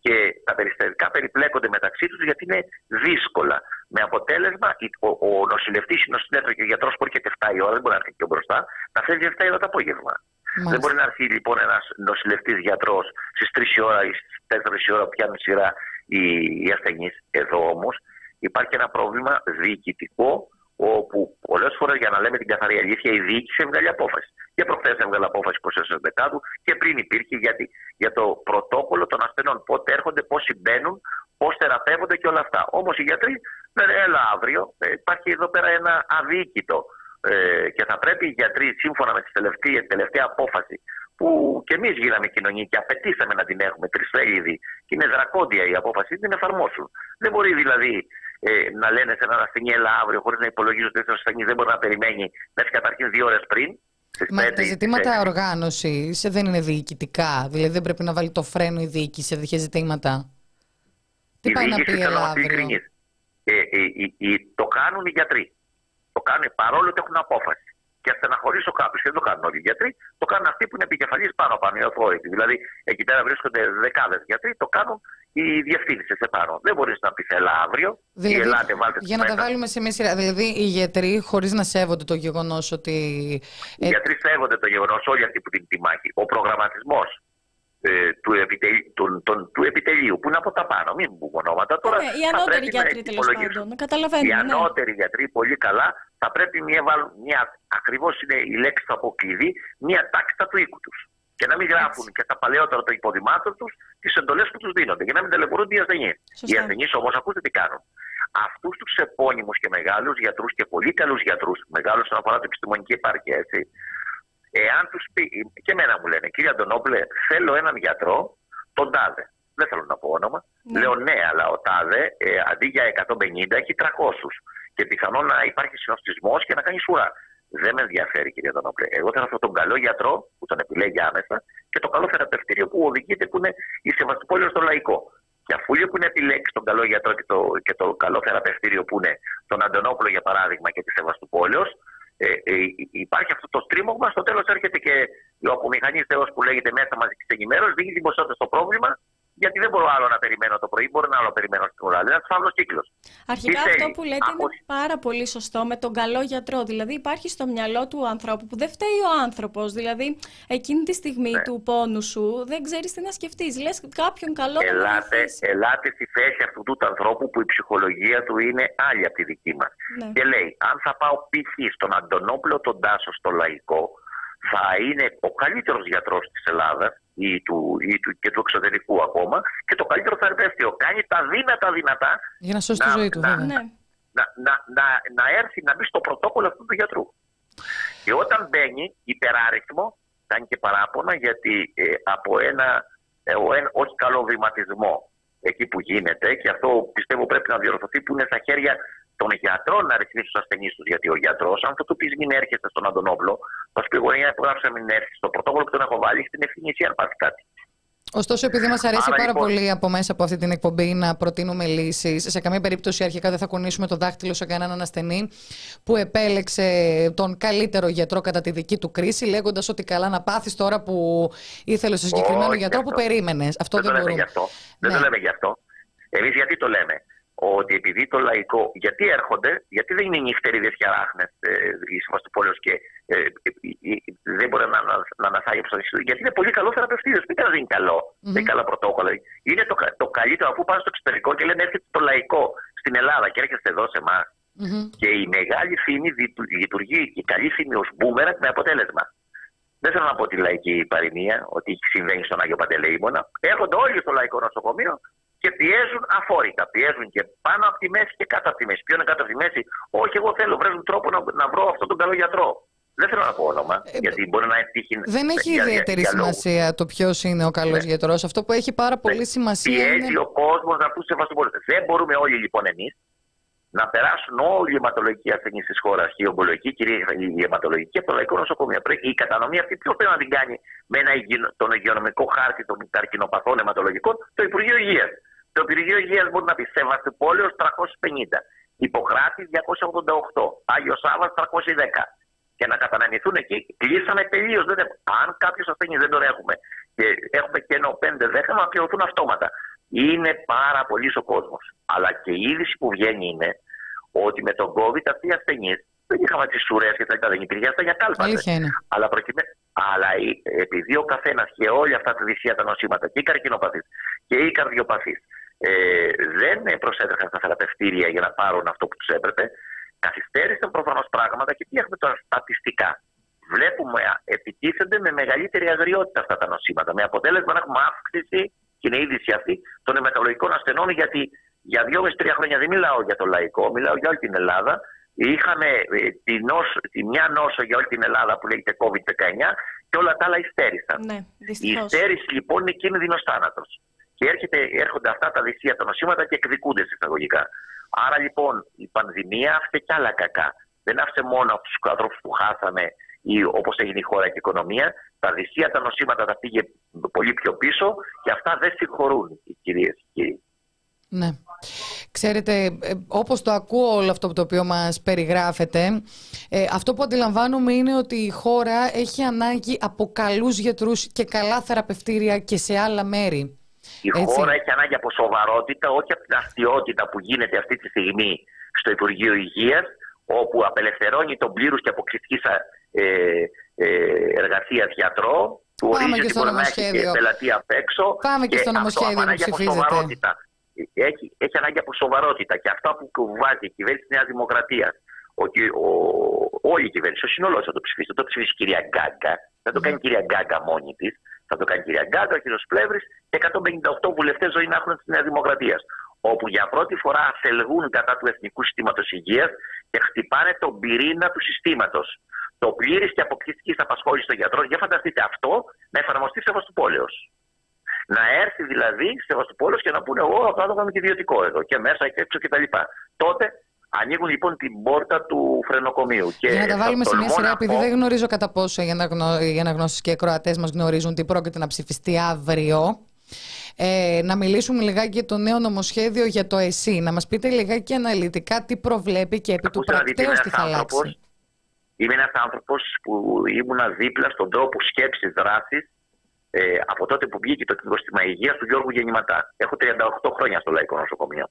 και τα περιστερικά περιπλέκονται μεταξύ τους γιατί είναι δύσκολα. Με αποτέλεσμα, ο, ο νοσηλευτής, η νοσηλεύτρια και ο γιατρός που έρχεται επτά η ώρα, δεν μπορεί να έρθει πιο μπροστά, να φεύγει επτά η ώρα το απόγευμα. Μάλιστα. Δεν μπορεί να έρθει λοιπόν ένας νοσηλευτής γιατρός στις τρεις η ώρα ή στις τέσσερις η ώρα που πιάνουν σειρά οι, οι ασθενείς. Εδώ όμως υπάρχει ένα πρόβλημα διοικητικό, όπου πολλές φορές, για να λέμε την καθαρή αλήθεια, η διοίκηση έβγαλε απόφαση. Και προχθές έβγαλε απόφαση είκοσι τέσσερις Δεκάτου και πριν υπήρχε γιατί, για το πρωτόκολλο των ασθενών. Πότε έρχονται, πόσοι μπαίνουν, πώς θεραπεύονται και όλα αυτά. Όμως οι γιατροί λένε: έλα αύριο. Ε, υπάρχει εδώ πέρα ένα αδίκητο. Ε, και θα πρέπει οι γιατροί, σύμφωνα με τη τελευταία, τελευταία απόφαση, που κι εμείς γίναμε κοινωνία και απαιτήσαμε να την έχουμε τρισφέλιδη, και είναι δρακόντια η απόφαση, την εφαρμόσουν. Δεν μπορεί δηλαδή. Ε, να λένε σε έναν ασθενή έλα αύριο, χωρίς να υπολογίζονται ότι ο ασθενής δεν μπορεί να περιμένει μέχρι καταρχήν δύο ώρες πριν. Μα πέντε, τα ζητήματα πέντε. Οργάνωσης δεν είναι διοικητικά, δηλαδή δεν πρέπει να βάλει το φρένο η διοίκηση σε τέτοια ζητήματα. Τι η πάει να πει έλα αύριο? Ε, ε, ε, ε, το κάνουν οι γιατροί. Το κάνουν παρόλο ότι έχουν απόφαση. Και στεναχωρήσω κάποιους, και δεν το κάνουν όλοι οι γιατροί, το κάνουν αυτοί που είναι επικεφαλής πάνω πάνω, οι authority. Δηλαδή εκεί πέρα βρίσκονται δεκάδες γιατροί, το κάνουν οι διευθύνσεις επάνω. Δεν μπορείς να πεις έλα αύριο, δηλαδή, ή ελάτε, βάλτε. Για να τα βάλουμε σε μια σειρά. Δηλαδή οι γιατροί, χωρίς να σέβονται το γεγονός ότι. Οι γιατροί σέβονται το γεγονός, όλοι αυτοί που δίνουν τη μάχη. Ο προγραμματισμός ε, του, επιτελ, του, τον, του επιτελείου, που είναι από τα πάνω, μην πούμε ονόματα τώρα. Ναι, οι ανώτεροι γιατροί τέλος πάντων. Καταλαβαίνω. Οι ανώτεροι γιατροί πολύ καλά. Θα πρέπει να βάλουν μια, ακριβώς είναι η λέξη από κλειδί, μια τάξτα του οίκου τους. Και να μην γράφουν και τα παλαιότερα των υποδημάτων τους τις εντολές που τους δίνονται. Για να μην ταλαιπωρούνται οι ασθενείς. Οι ασθενείς όμως, ακούστε τι κάνουν. Αυτούς τους επώνυμους και μεγάλους γιατρούς και πολύ καλούς γιατρούς, μεγάλους όσον αφορά την επιστημονική επάρκεια, έτσι. Εάν τους πει, και εμένα μου λένε, κύριε Αντωνόπουλε, θέλω έναν γιατρό, τον τάδε. Δεν θέλω να πω όνομα. Ναι. Λέω ναι, αλλά ο τάδε ε, αντί για εκατόν πενήντα έχει τριακόσιους. Και πιθανόν να υπάρχει συνοστισμός και να κάνει σουρά. Δεν με ενδιαφέρει, κύριε Αντωνόπουλε. Εγώ θέλω αυτόν τον καλό γιατρό που τον επιλέγει άμεσα και το καλό θεραπευτήριο που οδηγείται, που είναι η Σεβαστούπολη στο Λαϊκό. Και αφού έχουν επιλέξει τον καλό γιατρό και το, και το καλό θεραπευτήριο που είναι τον Αντωνόπουλο, για παράδειγμα, και τη Σεβαστούπολη, ε, ε, υπάρχει αυτό το στρίμωγμα. Στο τέλος έρχεται και ο απομηχανής θεός που λέγεται μέσα μαζικής ενημέρωσης, δίνει την ποσότητα στο πρόβλημα. Γιατί δεν μπορώ άλλο να περιμένω το πρωί, μπορώ να άλλο να περιμένω στην ώρα. Ένα φαύλο κύκλο. Αρχικά τι αυτό που λέτε από... είναι πάρα πολύ σωστό με τον καλό γιατρό. Δηλαδή υπάρχει στο μυαλό του ανθρώπου που δεν φταίει ο άνθρωπος. Δηλαδή εκείνη τη στιγμή ναι. του πόνου σου δεν ξέρεις τι να σκεφτείς. Λες κάποιον καλό να σκεφτείς. Ελάτε στη θέση αυτού του ανθρώπου που η ψυχολογία του είναι άλλη από τη δική μας. Ναι. Και λέει, αν θα πάω π.χ. στον Αντωνόπουλο, τον Τάσο, στο Λαϊκό, θα είναι ο καλύτερος γιατρός της Ελλάδας ή του, ή του, και του εξωτερικού ακόμα και το καλύτερο θεραπεύτιο. Κάνει τα δύνατα δυνατά για να σώσει τη ζωή του. Να, ναι. να, να, να, να έρθει να μπει στο πρωτόκολλο αυτού του γιατρού. Και όταν μπαίνει υπεράριθμο, κάνει και παράπονα γιατί ε, από ένα όχι καλό βηματισμό εκεί που γίνεται, και αυτό πιστεύω πρέπει να διορθωθεί, που είναι στα χέρια των γιατρών να ρυθμίσει τους ασθενείς τους. Γιατί ο γιατρός, αν θα του πεις μην έρχεσαι στον Αντωνόπουλο, θα σου πει εγώ να υπογράψω να μην έρθει. Το πρωτόκολλο που τον έχω βάλει στην ευθύνη εσύ αν πάρει κάτι. Ωστόσο, επειδή μας αρέσει Άρα, πάρα λοιπόν... πολύ από μέσα από αυτή την εκπομπή να προτείνουμε λύσεις, σε καμία περίπτωση αρχικά δεν θα κουνήσουμε το δάχτυλο σε κανέναν ασθενή που επέλεξε τον καλύτερο γιατρό κατά τη δική του κρίση, λέγοντας ότι καλά να πάθεις τώρα που ήθελε στο συγκεκριμένο oh, γιατρό που περίμενες. Αυτό δεν, δεν μπορούμε. Αυτό. Ναι. Δεν το λέμε γι' αυτό. Εμείς γιατί το λέμε? Ότι επειδή το λαϊκό, γιατί έρχονται, γιατί δεν είναι νυχτερίδες και αράχνες ε, η Σεβαστούπολη και ε, ε, ε, δεν μπορεί να, να, να αναφάει όπως θα δείξει. Γιατί είναι πολύ καλό θεραπευτήριο. Μην κανένα δεν είναι καλό. Mm-hmm. Δεν είναι καλά πρωτόκολλα. Είναι το, το καλύτερο, αφού πάνε στο εξωτερικό και λένε έρχεται το λαϊκό στην Ελλάδα και έρχεστε εδώ σε εμάς. Mm-hmm. Και η μεγάλη φήμη λειτουργεί, η καλή φήμη ως μπούμερανγκ με αποτέλεσμα. Δεν θέλω να πω τη λαϊκή παροιμία, ότι συμβαίνει στον Άγιο Παντελεήμονα. Έρχονται όλοι στο λαϊκό νοσοκομείο και πιέζουν αφόρητα. Πιέζουν και πάνω από τη μέση και κάτω από τη μέση. Ποιο είναι κάτω από τη μέση? Όχι, εγώ θέλω. Βρέζουν τρόπο να, να βρω αυτόν τον καλό γιατρό. Δεν θέλω να πω όνομα, ε, γιατί μπορεί να επιτύχει. Δεν έχει ιδιαίτερη για, για, για σημασία το ποιο είναι ο καλό ναι. γιατρό. Αυτό που έχει πάρα πολύ ναι. σημασία. Πιέζει είναι... ο κόσμο να ακούσει Σεβαστούπολη. Δεν μπορούμε όλοι λοιπόν εμείς να περάσουν όλοι οι αιματολογικοί ασθενείς τη χώρα, και οι ογκολογικοί, κυρίως οι αιματολογικοί, από το λαϊκό νοσοκομείο. Η κατανομή αυτή ποιο πρέπει να την κάνει με ένα, τον υγειονομικό χάρτη των καρκινοπαθών αιματολογικών? Το Υπουργείο Υγείας. Το Υπουργείο Υγείας μπορεί να πει Σεβαστούπολη τριακόσια πενήντα, Ιπποκράτη διακόσια ογδόντα οκτώ, Άγιος Σάββας τριακόσια δέκα. Και να καταναμηθούν εκεί. Κλείσαμε τελείως. Αν κάποιος ασθενής δεν τον έχουμε και έχουμε και ένα πέντε δέκα, να πληρωθούν αυτόματα. Είναι πάρα πολύ ο κόσμος. Αλλά και η είδηση που βγαίνει είναι ότι με τον COVID αυτοί οι ασθενείς δεν είχαμε τις σουρές και τα λοιπά, δεν υπήρχε αυτά για κάλπατε. Αλλά, προκειμέν... Αλλά επειδή ο καθένας και όλα αυτά τα δυσία τα νοσήματα, και οι καρκινοπαθείς και οι καρδιοπαθείς, ε, δεν προσέτρεχαν στα θεραπευτήρια για να πάρουν αυτό που τους έπρεπε, καθυστέρησαν προφανώς πράγματα. Και τι έχουμε τώρα στατιστικά? Βλέπουμε επιτίθενται με μεγαλύτερη αγριότητα αυτά τα νοσήματα, με αποτέλεσμα να έχουμε αύξηση, και είναι η είδηση αυτή, των αιματολογικών ασθενών, γιατί για δύο με τρία χρόνια, δεν μιλάω για το λαϊκό, μιλάω για όλη την Ελλάδα, είχαμε τη, νόσο, τη μια νόσο για όλη την Ελλάδα που λέγεται κόβιντ δεκαεννιά και όλα τα άλλα υστέρησαν. Ναι, η υστέρηση λοιπόν είναι κίνδυνος θάνατος. Και έρχεται, έρχονται αυτά τα δυσία τα νοσήματα και εκδικούνται συσταγωγικά. Άρα λοιπόν η πανδημία άφησε κι άλλα κακά. Δεν άφησε μόνο από τους ανθρώπους που χάσαμε ή όπως έγινε η χώρα και η οικονομία. Τα δυσία τα νοσήματα τα πήγε πολύ πιο πίσω και αυτά δεν συγχωρούν οι κυρίες και κύριοι. Ναι. Ξέρετε, όπως το ακούω όλο αυτό το οποίο μας περιγράφεται, ε, αυτό που αντιλαμβάνομαι είναι ότι η χώρα έχει ανάγκη από καλούς γιατρούς και καλά θεραπευτήρια και σε άλλα μέρη. Η Έτσι. χώρα έχει ανάγκη από σοβαρότητα, όχι από την αστιότητα που γίνεται αυτή τη στιγμή στο Υπουργείο Υγείας, όπου απελευθερώνει τον πλήρους και αποκλειστικής ε, ε, εργασίας γιατρό, που ορίζει ότι μπορεί να έχει και πελατεία απ' έξω. Πάμε και, και στο νομοσχέδιο που ψηφίζεται. Έχει, έχει ανάγκη από σοβαρότητα, και αυτά που βάζει η κυβέρνηση της Νέας Δημοκρατίας, ότι ο, όλη η κυβέρνηση, ο συνολός θα το ψηφίσει, θα το ψηφίσει η κυρία Γκάγκα, θα το κάνει η κυρία Γκάγκα μόνη της, θα το κάνει η κυρία Γκάγκα, ο κύριος Πλεύρης και εκατόν πενήντα οκτώ βουλευτές ζωή να έχουν της Νέας Δημοκρατίας, όπου για πρώτη φορά ασελγούν κατά του Εθνικού Συστήματος Υγείας και χτυπάνε τον πυρήνα του συστήματος. Το πλήρης και αποκλειστικής απασχόλησης των γιατρών, για φανταστείτε αυτό να εφαρμοστεί σε Σεβαστουπόλεως. Να έρθει δηλαδή σε Σεβαστούπολη και να πούνε: εγώ απλά το κάνω και ιδιωτικό εδώ και μέσα και έξω κτλ. Τότε ανοίγουν λοιπόν την πόρτα του φρενοκομείου. Και για να τα βάλουμε σε μια σειρά, από... επειδή δεν γνωρίζω κατά πόσο οι, αναγνω... οι αναγνώσεις και οι ακροατές μας γνωρίζουν τι πρόκειται να ψηφιστεί αύριο, ε, να μιλήσουμε λιγάκι για το νέο νομοσχέδιο για το ΕΣΥ. Να μας πείτε λιγάκι αναλυτικά τι προβλέπει και επί του πρακτέως τι θα αλλάξει. Είμαι ένας άνθρωπος που ήμουνα δίπλα στον τρόπο σκέψης, δράσης. Ε, από τότε που βγήκε το Κεντρικό Σύστημα Υγείας του Γιώργου Γεννηματά. Έχω τριάντα οκτώ χρόνια στο Λαϊκό Νοσοκομείο.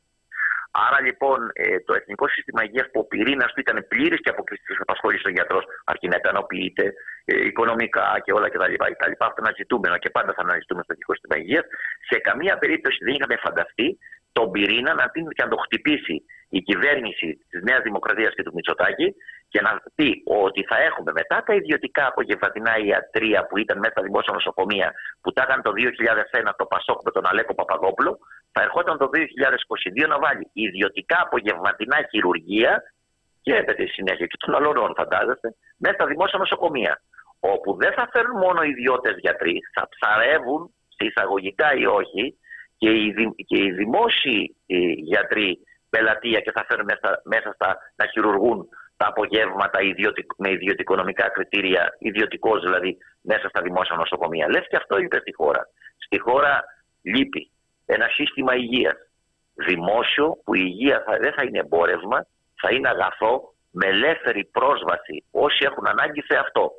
Άρα λοιπόν ε, το Εθνικό Σύστημα Υγείας, που ο πυρήνας του ήταν πλήρης και αποκλειστικής απασχόλησης των γιατρών, αρκεί να ικανοποιείται ε, οικονομικά και όλα κτλ. Αυτό είναι ζητούμενο και πάντα θα αναζητούμε στο Εθνικό Σύστημα Υγείας. Σε καμία περίπτωση δεν είχαμε φανταστεί τον πυρήνα να, την, να το χτυπήσει η κυβέρνηση της Νέας Δημοκρατίας και του Μητσοτάκη και να πει ότι θα έχουμε μετά τα ιδιωτικά απογευματινά ιατρία που ήταν μέσα στα δημόσια νοσοκομεία, που τα έκανε το δύο χιλιάδες ένα το Πασόκ με τον Αλέκο Παπαδόπουλο, θα ερχόταν το δύο χιλιάδες είκοσι δύο να βάλει ιδιωτικά απογευματινά χειρουργία και έπεται η συνέχεια και των αλλωνών, φαντάζεστε, μέσα στα δημόσια νοσοκομεία. Όπου δεν θα φέρουν μόνο ιδιώτες γιατροί, θα ψαρεύουν σε εισαγωγικά ή όχι, και οι, δη, και οι δημόσιοι ε, γιατροί με λατεία και θα φέρουν μέσα, μέσα στα, να χειρουργούν τα απογεύματα ιδιωτικ, με ιδιωτικονομικά κριτήρια, ιδιωτικός δηλαδή, μέσα στα δημόσια νοσοκομεία. Λες και αυτό είπε στη χώρα. Στη χώρα λείπει ένα σύστημα υγείας δημόσιο, που η υγεία θα, δεν θα είναι εμπόρευμα, θα είναι αγαθό με ελεύθερη πρόσβαση όσοι έχουν ανάγκη σε αυτό.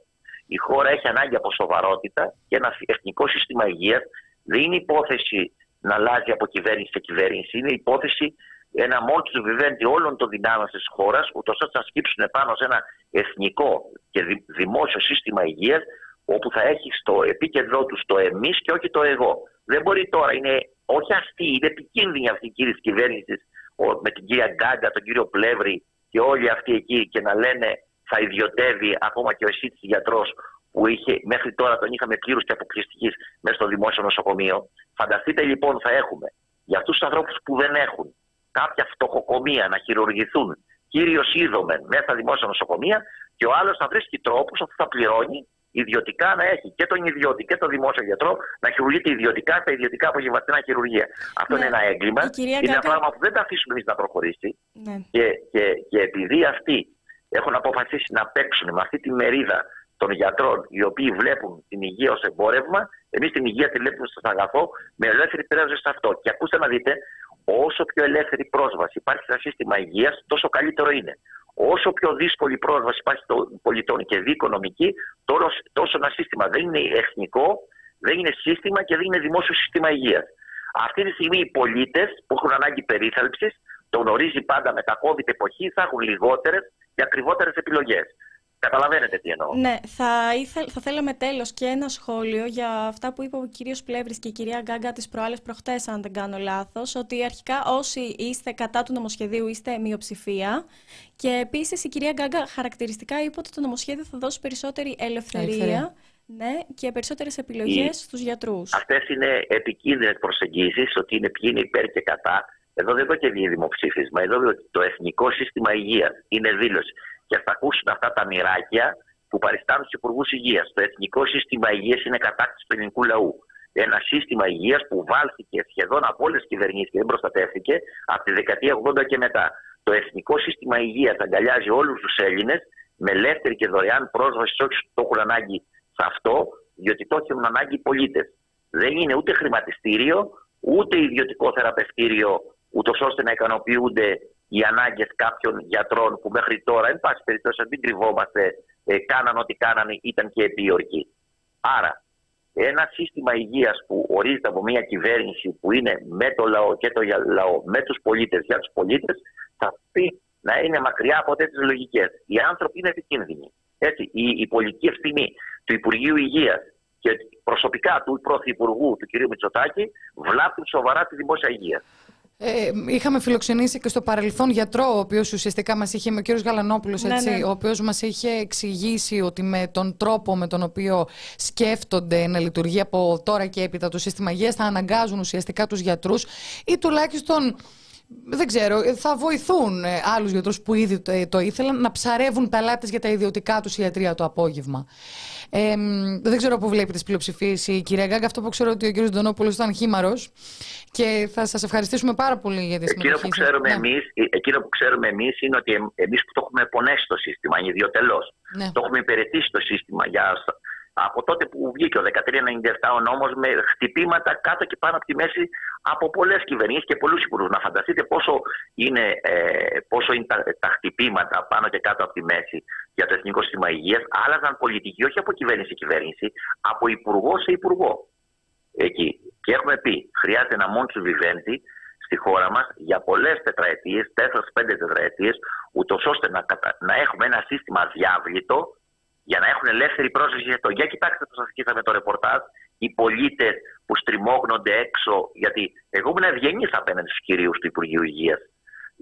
Η χώρα έχει ανάγκη από σοβαρότητα και ένα εθνικό σύστημα υγείας δεν είναι υπόθεση να αλλάζει από κυβέρνηση σε κυβέρνηση. Είναι υπόθεση ένα μόνιμο βιβέντη όλων των δυνάμεων της χώρας, ούτως ώστε να σκύψουν πάνω σε ένα εθνικό και δημόσιο σύστημα υγείας, όπου θα έχει στο επίκεντρό του το εμείς και όχι το εγώ. Δεν μπορεί τώρα, είναι όχι αυτή, είναι επικίνδυνη αυτή η κύρια της κυβέρνησης με την κυρία Γκάγκα, τον κύριο Πλεύρη και όλοι αυτοί εκεί, και να λένε θα ιδιωτεύει ακόμα και ο ΕΣΥ της γιατρός, που είχε, μέχρι τώρα τον είχαμε πλήρους και αποκλειστικής μέσα στο δημόσιο νοσοκομείο. Φανταστείτε λοιπόν, θα έχουμε για αυτούς τους ανθρώπους που δεν έχουν κάποια φτωχοκομεία να χειρουργηθούν κύριος είδομεν μέσα στα δημόσια νοσοκομεία, και ο άλλος θα βρίσκει τρόπους ότι θα πληρώνει ιδιωτικά, να έχει και τον ιδιώτη και τον δημόσιο γιατρό να χειρουργείται ιδιωτικά στα ιδιωτικά απογευματινά χειρουργία. Αυτό ναι. είναι ένα έγκλημα. Είναι Γκάκα... ένα πράγμα που δεν τα αφήσουμε εμείς να προχωρήσει. Ναι. Και, και, και επειδή αυτοί έχουν αποφασίσει να παίξουν με αυτή τη μερίδα των γιατρών, οι οποίοι βλέπουν την υγεία ως εμπόρευμα, εμείς την υγεία τη βλέπουμε στο αγαθό με ελεύθερη πρόσβαση σε αυτό. Και ακούστε να δείτε, όσο πιο ελεύθερη πρόσβαση υπάρχει στο σύστημα υγείας, τόσο καλύτερο είναι. Όσο πιο δύσκολη πρόσβαση υπάρχει των πολιτών και δι' οικονομική, τόσο ένα σύστημα δεν είναι εθνικό, δεν είναι σύστημα και δεν είναι δημόσιο σύστημα υγείας. Αυτή τη στιγμή οι πολίτες που έχουν ανάγκη περίθαλψης, το γνωρίζει πάντα με τα COVID εποχή, θα έχουν λιγότερες και ακριβότερες επιλογές. Καταλαβαίνετε τι εννοώ. Ναι, θα, ήθελ, θα θέλαμε τέλος και ένα σχόλιο για αυτά που είπε ο κύριος Πλεύρης και η κυρία Γκάγκα τις προάλλες προχτές, αν δεν κάνω λάθος, ότι αρχικά όσοι είστε κατά του νομοσχεδίου είστε μειοψηφία, και επίσης η κυρία Γκάγκα χαρακτηριστικά είπε ότι το νομοσχέδιο θα δώσει περισσότερη ελευθερία, ελευθερία. Ναι, και περισσότερες επιλογές η... στους γιατρούς. Αυτές είναι επικίνδυνες προσεγγίσεις, ότι είναι ποιοι είναι υπέρ και κατά. Εδώ δεν προκαλεί δημοψήφισμα, εδώ το εθνικό σύστημα υγείας είναι δήλωση. Και θα ακούσουν αυτά τα μοιράκια που παριστάνουν στους υπουργούς υγείας. Το εθνικό σύστημα υγείας είναι κατάκτηση του ελληνικού λαού. Ένα σύστημα υγείας που βάλθηκε σχεδόν από όλες τις κυβερνήσεις και δεν προστατεύθηκε από τη δεκαετία ογδόντα και μετά. Το εθνικό σύστημα υγείας αγκαλιάζει όλους τους Έλληνες με ελεύθερη και δωρεάν πρόσβαση σε όσους το έχουν ανάγκη σε αυτό, διότι το έχουν ανάγκη οι πολίτες. Δεν είναι ούτε χρηματιστήριο, ούτε ιδιωτικό θεραπευτήριο, ούτως ώστε να ικανοποιούνται οι ανάγκες κάποιων γιατρών που μέχρι τώρα, εν πάση περιπτώσει, αν την κρυβόμαστε, ε, κάναν ό,τι κάνανε, ήταν και επίορκοι. Άρα, ένα σύστημα υγείας που ορίζεται από μια κυβέρνηση που είναι με το λαό και το λαό, με τους πολίτες, για τους πολίτες, θα πει να είναι μακριά από τέτοιες λογικές. Οι άνθρωποι είναι επικίνδυνοι. Έτσι, η, η πολιτική ευθύνη του Υπουργείου Υγείας και προσωπικά του Πρωθυπουργού, του κ. Μητσοτάκη, βλάπτουν σοβαρά τη δημόσια υγεία. Ε, είχαμε φιλοξενήσει και στο παρελθόν γιατρό, ο οποίος ουσιαστικά μας είχε, με ο κύριος Γαλανόπουλος, έτσι, ναι, ναι. ο οποίος μας είχε εξηγήσει ότι με τον τρόπο με τον οποίο σκέφτονται να λειτουργεί από τώρα και έπειτα το σύστημα υγείας, θα αναγκάζουν ουσιαστικά τους γιατρούς, ή τουλάχιστον, δεν ξέρω, θα βοηθούν άλλους γιατρούς που ήδη το, το ήθελαν να ψαρεύουν πελάτες για τα ιδιωτικά τους ιατρία το απόγευμα. Ε, δεν ξέρω πού βλέπει τις πλειοψηφίες η κυρία Γκάγκα. Αυτό που ξέρω ότι ο κύριος Αντωνόπουλος ήταν χήμαρος, και θα σας ευχαριστήσουμε πάρα πολύ για τη συμμετοχή. Εκείνο που ξέρουμε, ναι. εμείς, εκείνο που ξέρουμε εμείς είναι ότι εμείς που το έχουμε πονέσει το σύστημα, είναι ιδιωτελώς. Ναι. Το έχουμε υπηρετήσει το σύστημα για... από τότε που βγήκε ο χίλια τριακόσια ενενήντα επτά ο νόμος, με χτυπήματα κάτω και πάνω από τη μέση από πολλές κυβερνήσεις και πολλούς υπουργούς. Να φανταστείτε πόσο είναι, ε, πόσο είναι τα, τα χτυπήματα πάνω και κάτω από τη μέση για το Εθνικό Σύστημα Υγείας. Άλλαζαν πολιτικοί, όχι από κυβέρνηση σε κυβέρνηση, από υπουργό σε υπουργό. Εκεί. Και έχουμε πει, χρειάζεται ένα μόνιμο βιβέντη στη χώρα μας για πολλές τετραετίες, τέσσερις πέντε τετραετίες, ούτως ώστε να, να έχουμε ένα σύστημα διάβλητο, για να έχουν ελεύθερη πρόσβαση για αυτό. Για κοιτάξτε που σας κοίταμε το ρεπορτάζ, οι πολίτες που στριμώγνονται έξω, γιατί εγώ ήμουν ευγενής απέναντι στους κυρίους του Υπουργείου Υγείας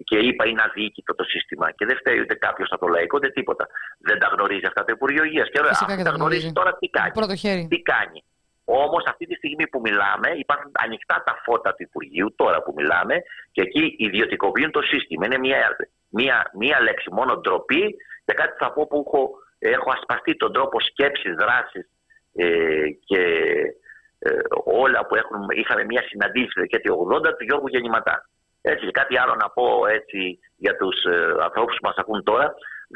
και είπα είναι αδιοίκητο το σύστημα και δεν φταίει ούτε κάποιος από το λαϊκό, ούτε τίποτα. Δεν τα γνωρίζει αυτά το Υπουργείο Υγείας. Και ωραία, τα, τα γνωρίζει τώρα τι κάνει. Πρώτο χέρι. Τι κάνει. Όμως αυτή τη στιγμή που μιλάμε υπάρχουν ανοιχτά τα φώτα του Υπουργείου, τώρα που μιλάμε, και εκεί ιδιωτικοποιούν το σύστημα. Είναι μία, μία, μία λέξη, μόνο ντροπή, και κάτι θα πω που έχω... Έχω ασπαστεί τον τρόπο σκέψης, δράσης ε, και ε, όλα που έχουν, είχαμε μια συναντήση και τη ογδόντα του Γιώργου Γεννηματά. Έτσι, κάτι άλλο να πω έτσι, για τους ε, ανθρώπους που μας ακούν τώρα.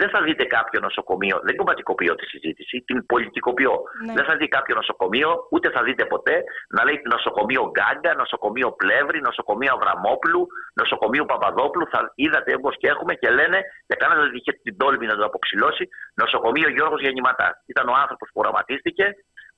Δεν θα δείτε κάποιο νοσοκομείο, δεν κομματικοποιώ τη συζήτηση, την πολιτικοποιώ. Ναι. Δεν θα δείτε κάποιο νοσοκομείο, ούτε θα δείτε ποτέ, να λέει νοσοκομείο Γκάγκα, νοσοκομείο Πλεύρη, νοσοκομείο Αβραμόπουλου, νοσοκομείο Παπαδόπουλου. Θα είδατε όπως και έχουμε και λένε, και κανένας δεν είχε την τόλμη να το αποψηλώσει, νοσοκομείο Γιώργος Γεννηματάς. Ήταν ο άνθρωπος που οραματίστηκε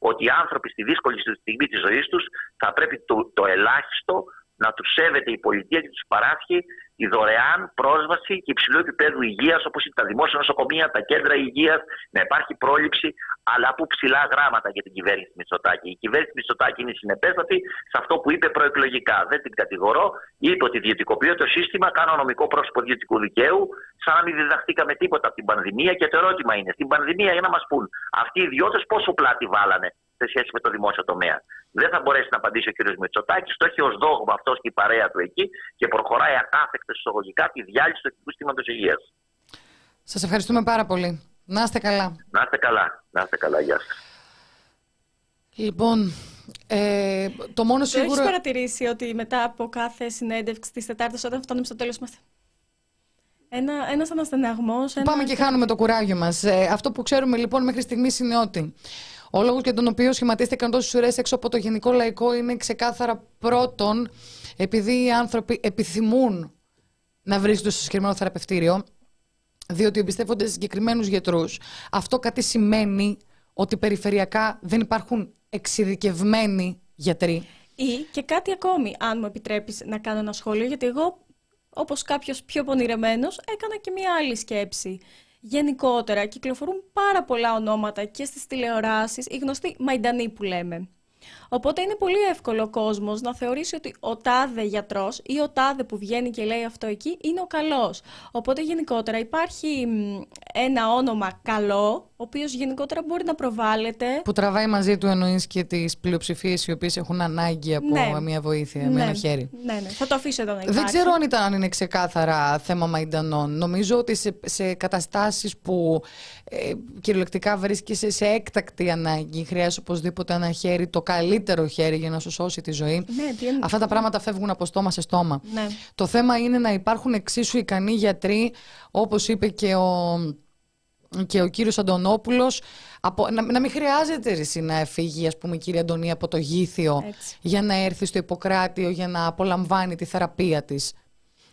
ότι οι άνθρωποι στη δύσκολη στιγμή της ζωής τους θα πρέπει το, το ελάχιστο να τους σέβεται η πολιτεία και τους παράσχει η δωρεάν πρόσβαση και υψηλού επίπεδου υγείας, όπως τα δημόσια νοσοκομεία, τα κέντρα υγείας, να υπάρχει πρόληψη, αλλά από ψηλά γράμματα για την κυβέρνηση Μητσοτάκη. Η κυβέρνηση Μητσοτάκη είναι συνεπέστατη σε αυτό που είπε προεκλογικά. Δεν την κατηγορώ. Είπε ότι ιδιωτικοποιώ το σύστημα, κάνω νομικό πρόσωπο ιδιωτικού δικαίου, σαν να μην διδαχτήκαμε τίποτα από την πανδημία. Και το ερώτημα είναι, στην πανδημία, για να μας πούν, αυτοί οι ιδιώτες πόσο πλάτη βάλανε σε σχέση με το δημόσιο τομέα. Δεν θα μπορέσει να απαντήσει ο κ. Μητσοτάκης. Το έχει ως δόγμα αυτός και η παρέα του εκεί και προχωράει ακάθεκτα συστολογικά τη διάλυση του εθνικού συστήματος υγείας. Σας ευχαριστούμε πάρα πολύ. Να είστε καλά. Να είστε καλά. Να είστε καλά. Γεια σας. Λοιπόν, ε, το μόνο σίγουρο... Έχεις παρατηρήσει ότι μετά από κάθε συνέντευξη της Τετάρτης, όταν φτάνουμε στο τέλος, είμαστε... Ένα, ένας αναστεναγμός... Ένα... Πάμε και χάνουμε το κουράγιο μας. Ε, αυτό που ξέρουμε λοιπόν μέχρι στιγμής είναι ότι... Ο λόγος για τον οποίο σχηματίστηκαν τόσες ουρές έξω από το Γενικό Λαϊκό είναι ξεκάθαρα πρώτον, επειδή οι άνθρωποι επιθυμούν να βρίσκονται στο συγκεκριμένο θεραπευτήριο, διότι εμπιστεύονται συγκεκριμένους γιατρούς. Αυτό κάτι σημαίνει ότι περιφερειακά δεν υπάρχουν εξειδικευμένοι γιατροί. Ή και κάτι ακόμη, αν μου επιτρέπεις να κάνω ένα σχόλιο, γιατί εγώ, όπως κάποιος πιο πονηρεμένος, έκανα και μία άλλη σκέψη. Γενικότερα κυκλοφορούν πάρα πολλά ονόματα και στις τηλεοράσεις, οι γνωστοί μαϊντανοί που λέμε. Οπότε είναι πολύ εύκολο ο κόσμος να θεωρήσει ότι ο τάδε γιατρός ή ο τάδε που βγαίνει και λέει αυτό εκεί είναι ο καλός. Οπότε γενικότερα υπάρχει ένα όνομα καλό, ο οποίος γενικότερα μπορεί να προβάλλεται. Που τραβάει μαζί του εννοείς και τις πλειοψηφίες οι οποίες έχουν ανάγκη από ναι. μια βοήθεια, ναι. με ένα χέρι. Ναι, ναι. Θα το αφήσω εδώ να υπάρχει. Δεν ξέρω αν, ήταν, αν είναι ξεκάθαρα θέμα μαϊντανών. Νομίζω ότι σε, σε καταστάσεις που ε, κυριολεκτικά βρίσκεσαι σε έκτακτη ανάγκη, χρειάζεται οπωσδήποτε ένα χέρι, το καλύτερο χέρι για να σου σώσει τη ζωή. Ναι, τι... Αυτά τα πράγματα φεύγουν από στόμα σε στόμα. Ναι. Το θέμα είναι να υπάρχουν εξίσου ικανοί γιατροί, όπως είπε και ο... και ο κύριος Αντωνόπουλος, από, να, να μην χρειάζεται εσύ, να φύγει, ας πούμε, η κυρία Αντωνία από το Γήθιο, έτσι, για να έρθει στο Ιπποκράτειο για να απολαμβάνει τη θεραπεία της.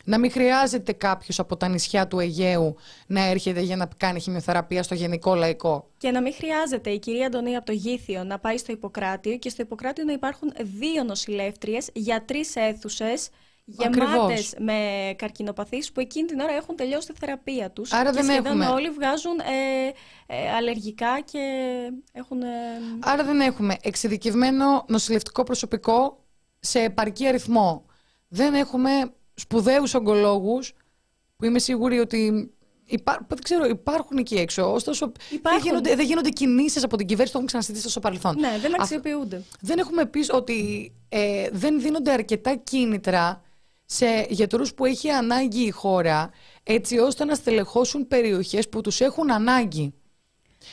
Να μην χρειάζεται κάποιος από τα νησιά του Αιγαίου να έρχεται για να κάνει χημειοθεραπεία στο Γενικό Λαϊκό. Και να μην χρειάζεται η κυρία Αντωνία από το Γήθιο να πάει στο Ιπποκράτειο και στο Ιπποκράτειο να υπάρχουν δύο νοσηλεύτριες για τρεις αίθουσες, γεμάτες με καρκινοπαθείς που εκείνη την ώρα έχουν τελειώσει τη θεραπεία τους. Άρα και δεν σχεδόν έχουμε. Όλοι βγάζουν ε, ε, αλλεργικά και έχουν... Ε... Άρα δεν έχουμε εξειδικευμένο νοσηλευτικό προσωπικό σε επαρκή αριθμό. Δεν έχουμε σπουδαίους ογκολόγους που είμαι σίγουρη ότι... Υπά... Δεν ξέρω, υπάρχουν εκεί έξω. Ωστόσο, υπάρχουν. Δεν γίνονται, γίνονται κινήσεις από την κυβέρνηση, το έχουν ξανασυζητήσει στο παρελθόν. Ναι, δεν αξιοποιούνται. Α... Δεν έχουμε πει ότι ε, δεν δίνονται αρκετά κίνητρα σε γιατρούς που έχει ανάγκη η χώρα, έτσι ώστε να στελεχώσουν περιοχές που τους έχουν ανάγκη.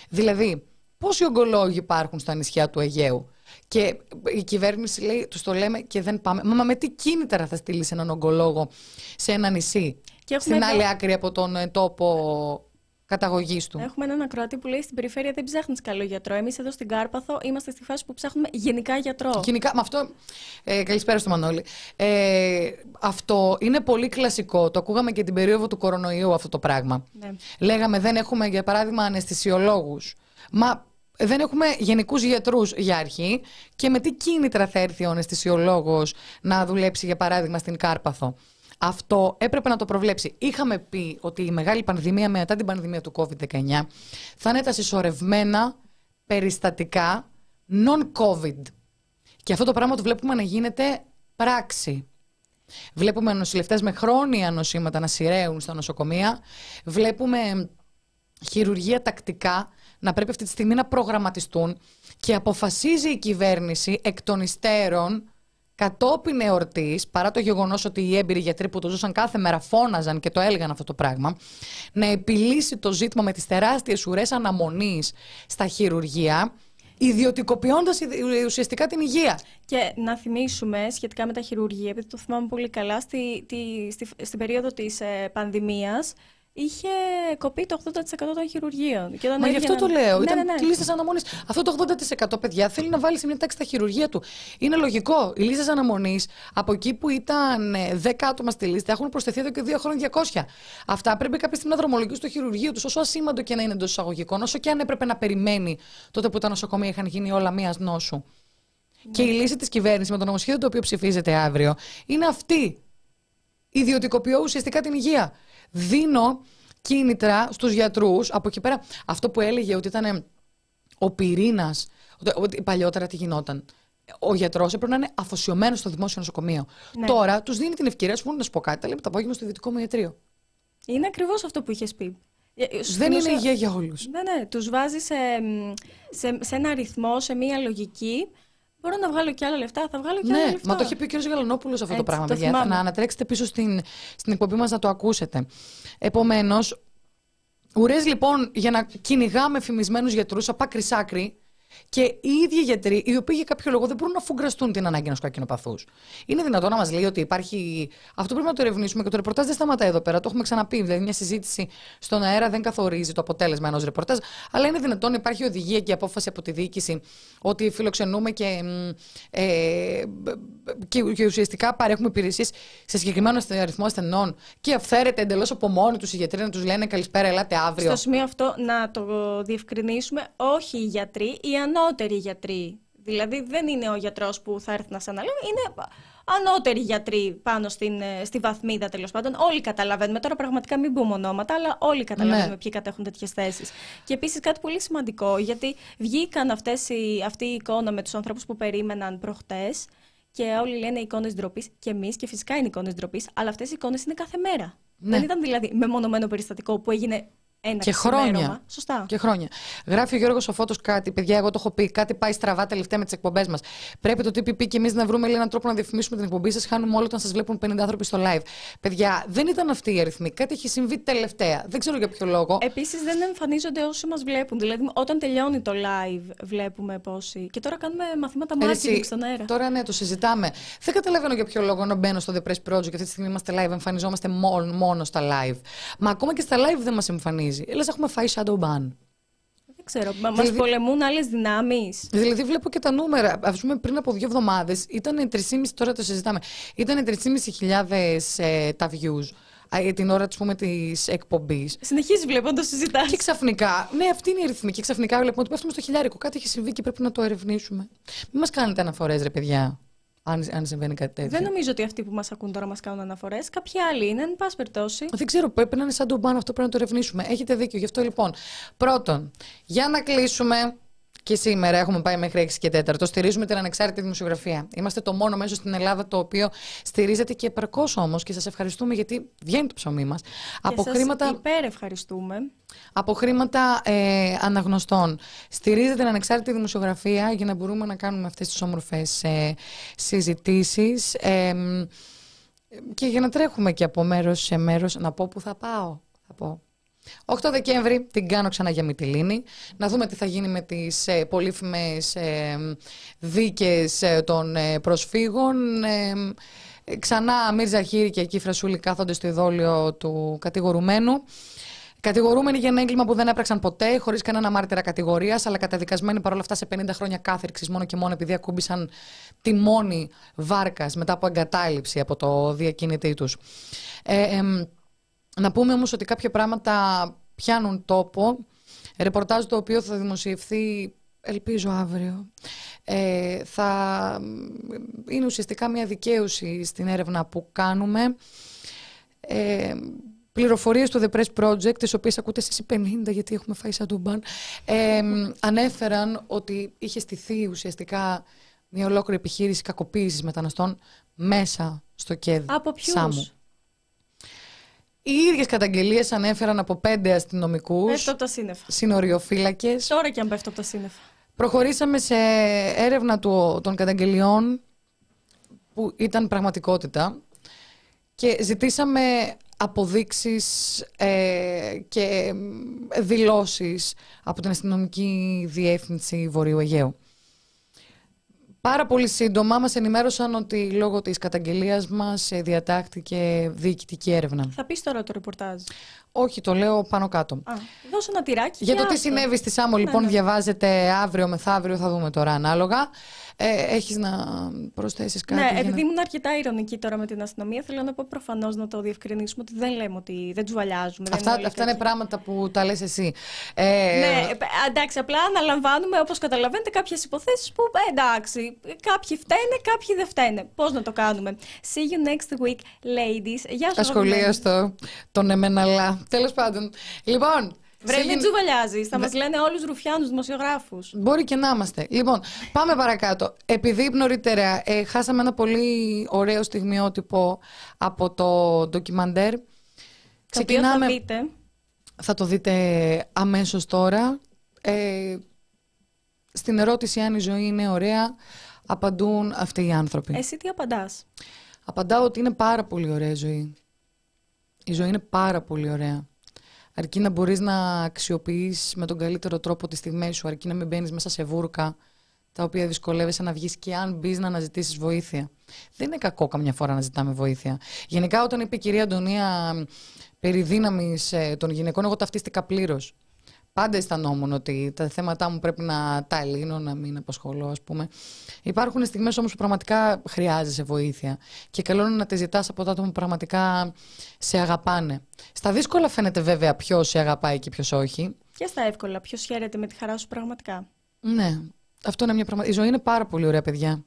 Δηλαδή, πόσοι ογκολόγοι υπάρχουν στα νησιά του Αιγαίου? Και η κυβέρνηση λέει, τους το λέμε και δεν πάμε. Μα με τι κίνητρα θα στείλεις έναν ογκολόγο σε ένα νησί, και στην δει... άλλη άκρη από τον τόπο καταγωγής του? Έχουμε έναν ακροατή που λέει στην περιφέρεια δεν ψάχνεις καλό γιατρό. Εμείς εδώ στην Κάρπαθο είμαστε στη φάση που ψάχνουμε γενικά γιατρό. Γενικά, με αυτό. Ε, καλησπέρα στο Μανώλη. Ε, αυτό είναι πολύ κλασικό. Το ακούγαμε και την περίοδο του κορονοϊού αυτό το πράγμα. Ναι. Λέγαμε δεν έχουμε, για παράδειγμα, αναισθησιολόγους. Μα δεν έχουμε γενικούς γιατρούς για αρχή. Και με τι κίνητρα θα έρθει ο αναισθησιολόγος να δουλέψει, για παράδειγμα, στην Κάρπαθο? Αυτό έπρεπε να το προβλέψει. Είχαμε πει ότι η μεγάλη πανδημία μετά την πανδημία του κόβιντ δεκαεννιά θα είναι τα συσσωρευμένα περιστατικά non-COVID. Και αυτό το πράγμα το βλέπουμε να γίνεται πράξη. Βλέπουμε νοσηλευτές με χρόνια νοσήματα να σειραίουν στα νοσοκομεία. Βλέπουμε χειρουργία τακτικά να πρέπει αυτή τη στιγμή να προγραμματιστούν και αποφασίζει η κυβέρνηση εκ των υστέρων, κατόπιν εορτής, παρά το γεγονός ότι οι έμπειροι γιατροί που το ζούσαν κάθε μέρα φώναζαν και το έλεγαν αυτό το πράγμα, να επιλύσει το ζήτημα με τις τεράστιες ουρές αναμονής στα χειρουργεία ιδιωτικοποιώντας ουσιαστικά την υγεία. Και να θυμίσουμε σχετικά με τα χειρουργεία, επειδή το θυμάμαι πολύ καλά, στη, τη, στη, στην περίοδο της ε, πανδημίας είχε κοπεί το ογδόντα τοις εκατό των χειρουργείων. Και μα γι' αυτό να... το λέω. Ναι, ήταν ναι, ναι. λίστες αναμονής. Αυτό το ογδόντα τοις εκατό, παιδιά, θέλει να βάλει σε μια τάξη τα χειρουργεία του. Είναι λογικό. Οι λίστες αναμονής από εκεί που ήταν δέκα άτομα στη λίστα έχουν προσθεθεί εδώ και δύο χρόνια διακόσια. Αυτά πρέπει κάποια στιγμή να δρομολογήσουν στο χειρουργείο του, όσο ασήμαντο και να είναι εντός εισαγωγικών, όσο και αν έπρεπε να περιμένει τότε που τα νοσοκομεία είχαν γίνει όλα μίας νόσου. Ναι. Και η λύση της κυβέρνησης με το νομοσχέδιο το οποίο ψηφίζεται αύριο είναι αυτή. Ιδιωτικοποιώ ουσιαστικά την υγεία. Δίνω κίνητρα στους γιατρούς. Από εκεί πέρα, αυτό που έλεγε ότι ήταν ο πυρήνας, ότι παλιότερα τι γινόταν. Ο γιατρός έπρεπε να είναι αφοσιωμένος στο δημόσιο νοσοκομείο. Ναι. Τώρα τους δίνει την ευκαιρία, σου πούνε να σου πω κάτι, τα λέει το απόγευμα στο ιδιωτικό μου ιατρείο. Είναι ακριβώς αυτό που είχες πει. Δεν είναι υγεία για όλους. Ναι, ναι. Τους βάζει σε, σε, σε ένα αριθμό, σε μία λογική. Μπορώ να βγάλω και άλλα λεφτά, θα βγάλω και ναι, άλλα λεφτά. Μα το είχε πει ο κ. Γαλανόπουλος αυτό έτσι, το πράγμα, το παιδιά. Θυμάμαι. Να ανατρέξετε πίσω στην, στην εκπομπή μας να το ακούσετε. Επομένως, ουρές λοιπόν για να κυνηγάμε φημισμένους γιατρούς από άκρη σ' άκρη και οι ίδιοι γιατροί, οι οποίοι για κάποιο λόγο δεν μπορούν να φουγκραστούν την ανάγκη ενός καρκινοπαθούς. Είναι δυνατόν να μας λέει ότι υπάρχει. Αυτό πρέπει να το ερευνήσουμε και το ρεπορτάζ δεν σταματάει εδώ πέρα. Το έχουμε ξαναπεί. Δηλαδή, μια συζήτηση στον αέρα δεν καθορίζει το αποτέλεσμα ενός ρεπορτάζ. Αλλά είναι δυνατόν να υπάρχει οδηγία και απόφαση από τη διοίκηση ότι φιλοξενούμε και, ε, και, και ουσιαστικά παρέχουμε υπηρεσίες σε συγκεκριμένο αριθμό ασθενών και αυθαίρεται εντελώς από μόνοι τους οι γιατροί να τους λένε καλησπέρα, ελάτε αύριο. Στο σημείο αυτό να το διευκρινίσουμε, όχι οι γιατροί, οι ανώτεροι γιατροί. Δηλαδή δεν είναι ο γιατρός που θα έρθει να σε αναλύει, είναι ανώτεροι γιατροί πάνω στην, στη βαθμίδα τέλος πάντων. Όλοι καταλαβαίνουμε. Τώρα πραγματικά μην πούμε ονόματα, αλλά όλοι καταλαβαίνουμε ναι. ποιοι κατέχουν τέτοιες θέσεις. Και επίσης κάτι πολύ σημαντικό, γιατί βγήκαν αυτές οι, αυτή η εικόνα με τους ανθρώπους που περίμεναν προχτές και όλοι λένε εικόνες ντροπής και εμείς και φυσικά είναι εικόνες ντροπής, αλλά αυτές οι εικόνες είναι κάθε μέρα. Ναι. Δεν ήταν δηλαδή μεμονωμένο περιστατικό που έγινε. Ένα και χρόνια. Σωστά. Και χρόνια. Γράφει ο Γιώργος ο Φώτος κάτι. Παιδιά, εγώ το έχω πει. Κάτι πάει στραβά τελευταία με τις εκπομπές μας. Πρέπει το τι πι πι και εμείς να βρούμε έναν τρόπο να διαφημίσουμε την εκπομπή σας. Χάνουμε όλο όταν σας βλέπουν πενήντα άνθρωποι στο live. Παιδιά, δεν ήταν αυτή η αριθμή. Κάτι έχει συμβεί τελευταία. Δεν ξέρω για ποιο λόγο. Επίσης, δεν εμφανίζονται όσοι μας βλέπουν. Δηλαδή, όταν τελειώνει το live, βλέπουμε πόσοι. Και τώρα κάνουμε μαθήματα marketing στον αέρα. Τώρα ναι, το συζητάμε. Δεν καταλαβαίνω για ποιο λόγο να μπαίνω στο The Press Project. Αυτή τη στιγμή είμαστε live. Εμφανιζόμαστε μόνο, μόνο στα live. Μα ακόμα και στα live δεν μας εμφανίζει. Λες, έχουμε φάει shadow ban. Δεν ξέρω, μα δηλαδή, μας πολεμούν άλλες δυνάμεις. Δηλαδή βλέπω και τα νούμερα. Ας πούμε πριν από δύο εβδομάδες ήταν τρεις και μισή χιλιάδες, τώρα το συζητάμε, ήταν τρεις και μισή χιλιάδες ε, τα views την ώρα της, πούμε, της εκπομπής. Συνεχίζει βλέπω, το συζητάς. Και ξαφνικά, ναι αυτή είναι η αριθμική, ξαφνικά βλέπουμε ότι πέφτουμε στο χιλιάρικο. Κάτι έχει συμβεί και πρέπει να το ερευνήσουμε. Μην μας κάνετε αναφορές ρε παιδιά. Αν, αν συμβαίνει κάτι τέτοιο. Δεν νομίζω ότι αυτοί που μας ακούν τώρα μας κάνουν αναφορές. Κάποιοι άλλοι είναι, εν πάση περιπτώσει. Δεν ξέρω, πρέπει να είναι σαν τον πάνω, αυτό πρέπει να το ερευνήσουμε. Έχετε δίκιο. Γι' αυτό λοιπόν. Πρώτον, για να κλείσουμε. Και σήμερα έχουμε πάει μέχρι έξι και τέταρτο. Στηρίζουμε την ανεξάρτητη δημοσιογραφία. Είμαστε το μόνο μέσο στην Ελλάδα το οποίο στηρίζεται και επαρκώς όμως. Και σας ευχαριστούμε γιατί βγαίνει το ψωμί μας. Από σας χρήματα. Υπερευχαριστούμε. Από χρήματα ε, αναγνωστών. Στηρίζεται την ανεξάρτητη δημοσιογραφία για να μπορούμε να κάνουμε αυτές τις όμορφες ε, συζητήσεις. Ε, ε, και για να τρέχουμε και από μέρος σε μέρος να πω που θα πάω. Θα πω. οκτώ Δεκέμβρη την κάνω ξανά για Μυτιλήνη. Να δούμε τι θα γίνει με τις ε, πολύφημες ε, δίκες ε, των ε, προσφύγων. Ε, ε, ξανά Μίρζα Χίρη και εκεί Φρασούλη κάθονται στο ειδόλιο του κατηγορουμένου. Κατηγορούμενοι για ένα έγκλημα που δεν έπραξαν ποτέ, χωρίς κανένα μάρτυρα κατηγορίας, αλλά καταδικασμένοι παρόλα αυτά σε πενήντα χρόνια κάθυρξης, μόνο και μόνο επειδή ακούμπησαν τιμόνι βάρκας μετά από εγκατάλειψη από το διακινητή τους. Ε, ε, Να πούμε όμως ότι κάποια πράγματα πιάνουν τόπο. Ρεπορτάζ το οποίο θα δημοσιευθεί, ελπίζω αύριο, ε, θα είναι ουσιαστικά μια δικαίωση στην έρευνα που κάνουμε. Ε, πληροφορίες του The Press Project, τις οποίες ακούτε εσείς πενήντα, γιατί έχουμε φάει σαν τούμπαν, ε, ανέφεραν ότι είχε στηθεί ουσιαστικά μια ολόκληρη επιχείρηση κακοποίησης μεταναστών μέσα στο ΚΕΔ. Από ποιους? Οι ίδιες καταγγελίες ανέφεραν από πέντε αστυνομικούς, συνοριοφύλακες. Τώρα και αν πέφτω από τα σύννεφα. Προχωρήσαμε σε έρευνα του, των καταγγελιών που ήταν πραγματικότητα και ζητήσαμε αποδείξεις ε, και δηλώσεις από την αστυνομική διεύθυνση Βορείου Αιγαίου. Πάρα πολύ σύντομα μας ενημέρωσαν ότι λόγω της καταγγελίας μας διατάχθηκε διοικητική έρευνα. Θα πεις τώρα το ρεπορτάζ. Όχι, το λέω πάνω κάτω. Α, δώσω ένα τυράκι. Για το τι συνέβη στη Σάμο, λοιπόν, ναι, ναι. διαβάζετε αύριο μεθαύριο, θα δούμε τώρα ανάλογα. Ε, έχεις να προσθέσεις κάτι? Ναι, επειδή να... ήμουν αρκετά ειρωνική τώρα με την αστυνομία, θέλω να πω προφανώς να το διευκρινίσουμε ότι δεν λέμε ότι δεν τζουαλιάζουμε. Αυτά, δεν είναι, αυτά είναι πράγματα που τα λες εσύ. Ε, ναι, εντάξει, απλά αναλαμβάνουμε όπως καταλαβαίνετε κάποιες υποθέσεις που εντάξει, κάποιοι φταίνε, κάποιοι δεν φταίνε. Πώς να το κάνουμε? See you next week, ladies. Γεια σας. Ασχολίαστο τον εμένα λα. Τέλος πάντων. Λοιπόν. Βρε, μην τζουβαλιάζεις, θα μας λένε όλους ρουφιάνους δημοσιογράφους. Μπορεί και να είμαστε. Λοιπόν, πάμε παρακάτω. Επειδή νωρίτερα ε, χάσαμε ένα πολύ ωραίο στιγμιότυπο από το ντοκιμαντέρ. Ξεκινάμε. Θα δείτε. Θα το δείτε αμέσως τώρα. Ε, στην ερώτηση αν η ζωή είναι ωραία, απαντούν αυτοί οι άνθρωποι. Εσύ τι απαντάς? Απαντάω ότι είναι πάρα πολύ ωραία η ζωή. Η ζωή είναι πάρα πολύ ωραία. Αρκεί να μπορείς να αξιοποιείς με τον καλύτερο τρόπο τις στιγμές σου, αρκεί να μην μπαίνεις μέσα σε βούρκα τα οποία δυσκολεύεσαι να βγεις, και αν μπεις να αναζητήσεις βοήθεια. Δεν είναι κακό καμιά φορά να ζητάμε βοήθεια. Γενικά, όταν είπε η κυρία Αντωνία περί δύναμης των γυναικών, εγώ ταυτίστηκα πλήρως. Πάντα αισθανόμουν ότι τα θέματα μου πρέπει να τα λύνω, να μην απασχολώ, ας πούμε. Υπάρχουν στιγμές όμως που πραγματικά χρειάζεσαι βοήθεια. Και καλό είναι να τη ζητάς από τα άτομα που πραγματικά σε αγαπάνε. Στα δύσκολα φαίνεται βέβαια ποιος σε αγαπάει και ποιος όχι. Και στα εύκολα, ποιος χαίρεται με τη χαρά σου πραγματικά. Ναι, αυτό είναι μια πραγματική. Η ζωή είναι πάρα πολύ ωραία, παιδιά.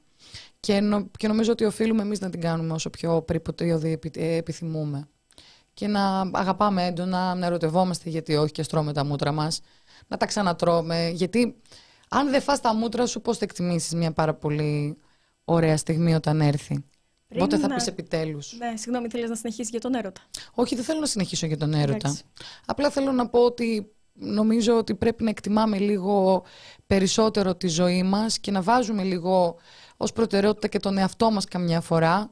Και, νο... και νομίζω ότι οφείλουμε εμείς να την κάνουμε όσο πιο περιποτείωδη επιθυμούμε. Και να αγαπάμε έντονα, να ερωτευόμαστε γιατί όχι και στρώμε τα μούτρα μας, να τα ξανατρώμε. Γιατί αν δεν φας τα μούτρα σου, πώς θα εκτιμήσεις μια πάρα πολύ ωραία στιγμή όταν έρθει? Πριν Πότε να... θα πεις επιτέλους? Ναι, συγγνώμη, θέλεις να συνεχίσεις για τον έρωτα? Όχι, δεν θέλω να συνεχίσω για τον έρωτα. Εντάξει. Απλά θέλω να πω ότι νομίζω ότι πρέπει να εκτιμάμε λίγο περισσότερο τη ζωή μας και να βάζουμε λίγο ως προτεραιότητα και τον εαυτό μας καμιά φορά,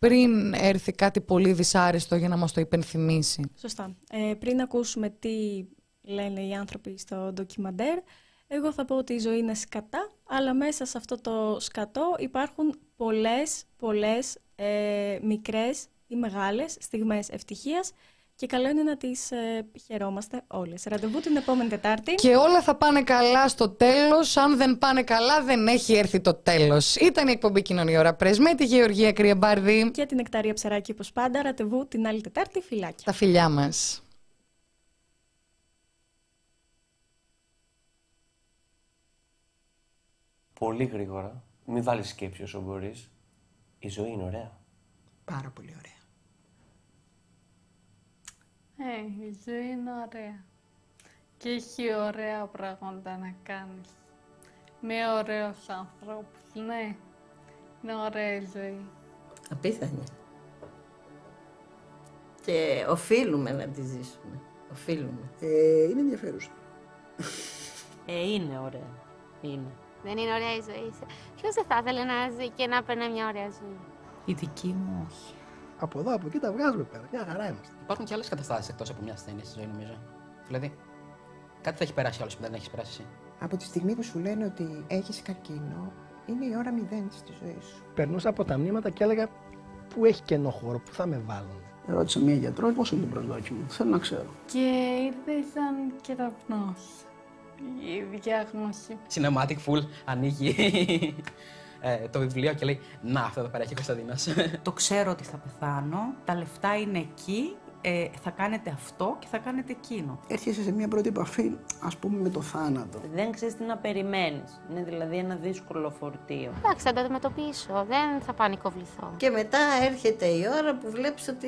πριν έρθει κάτι πολύ δυσάρεστο για να μας το υπενθυμίσει. Σωστά. Ε, πριν ακούσουμε τι λένε οι άνθρωποι στο ντοκιμαντέρ, εγώ θα πω ότι η ζωή είναι σκατά, αλλά μέσα σε αυτό το σκατό υπάρχουν πολλές, πολλές ε, μικρές ή μεγάλες στιγμές ευτυχίας και καλό είναι να τις ε, χαιρόμαστε όλες. Ραντεβού την επόμενη Τετάρτη. Και όλα θα πάνε καλά στο τέλος. Αν δεν πάνε καλά, δεν έχει έρθει το τέλος. Ήταν η εκπομπή Κοινωνία Ώρα Press με τη Γεωργία Κριεμπάρδη και την Νεκταρία Ψαράκη, όπως πάντα. Ραντεβού την άλλη Τετάρτη. Φιλάκια. Τα φιλιά μας. Πολύ γρήγορα. Μην βάλεις σκέψη όσο μπορείς. Η ζωή είναι ωραία. Πάρα πολύ ωραία. Ε, η ζωή είναι ωραία και έχει ωραία πράγματα να κάνεις με ωραίους ανθρώπους, ναι, είναι ωραία η ζωή. Απίθανη. Και οφείλουμε να τη ζήσουμε, οφείλουμε. Ε, είναι ενδιαφέρουσα. Ε, είναι ωραία, είναι. Δεν είναι ωραία η ζωή? Ποιος δεν θα ήθελε να ζει και να παίρνει μια ωραία ζωή? Η δική μου όχι. Από εδώ, από εκεί τα βγάζουμε πέρα. Μια χαρά είμαστε. Υπάρχουν και άλλες καταστάσεις εκτός από μια ασθένεια στη ζωή, νομίζω. Δηλαδή, κάτι θα έχει περάσει άλλος που δεν έχει περάσει εσύ. Από τη στιγμή που σου λένε ότι έχεις καρκίνο, είναι η ώρα μηδέν της ζωής σου. Περνούσα από τα μνήματα και έλεγα πού έχει κενό χώρο, πού θα με βάλουν. Ρώτησα μια γιατρό, πόσο είναι το προσδόκιμο. Θέλω να ξέρω. Και ήρθε σαν κεραυνός. Η διάγνωση. Cinematic full, ανοίγει. Ε, το βιβλίο και λέει «Να, αυτό εδώ πέρα έχει Κωνσταντίνας». Το ξέρω ότι θα πεθάνω, τα λεφτά είναι εκεί, ε, θα κάνετε αυτό και θα κάνετε εκείνο. Έρχεσαι σε μια πρώτη επαφή, ας πούμε, με το θάνατο. Δεν ξέρεις τι να περιμένεις. Είναι δηλαδή ένα δύσκολο φορτίο. Εντάξει, θα το αντιμετωπίσω. Δεν θα πανικοβληθώ. Και μετά έρχεται η ώρα που βλέπεις ότι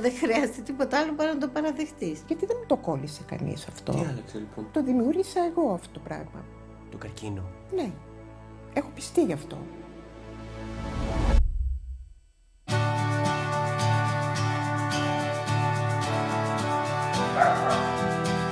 δεν χρειάζεται τίποτα άλλο παρά να το παραδεχτείς. Γιατί δεν το κόλλησε κανείς αυτό? Τι άλλαξε, λοιπόν? Το δημιούργησα εγώ αυτό το πράγμα. Το καρκίνο. Ναι. Έχω πιστεί γι' αυτό.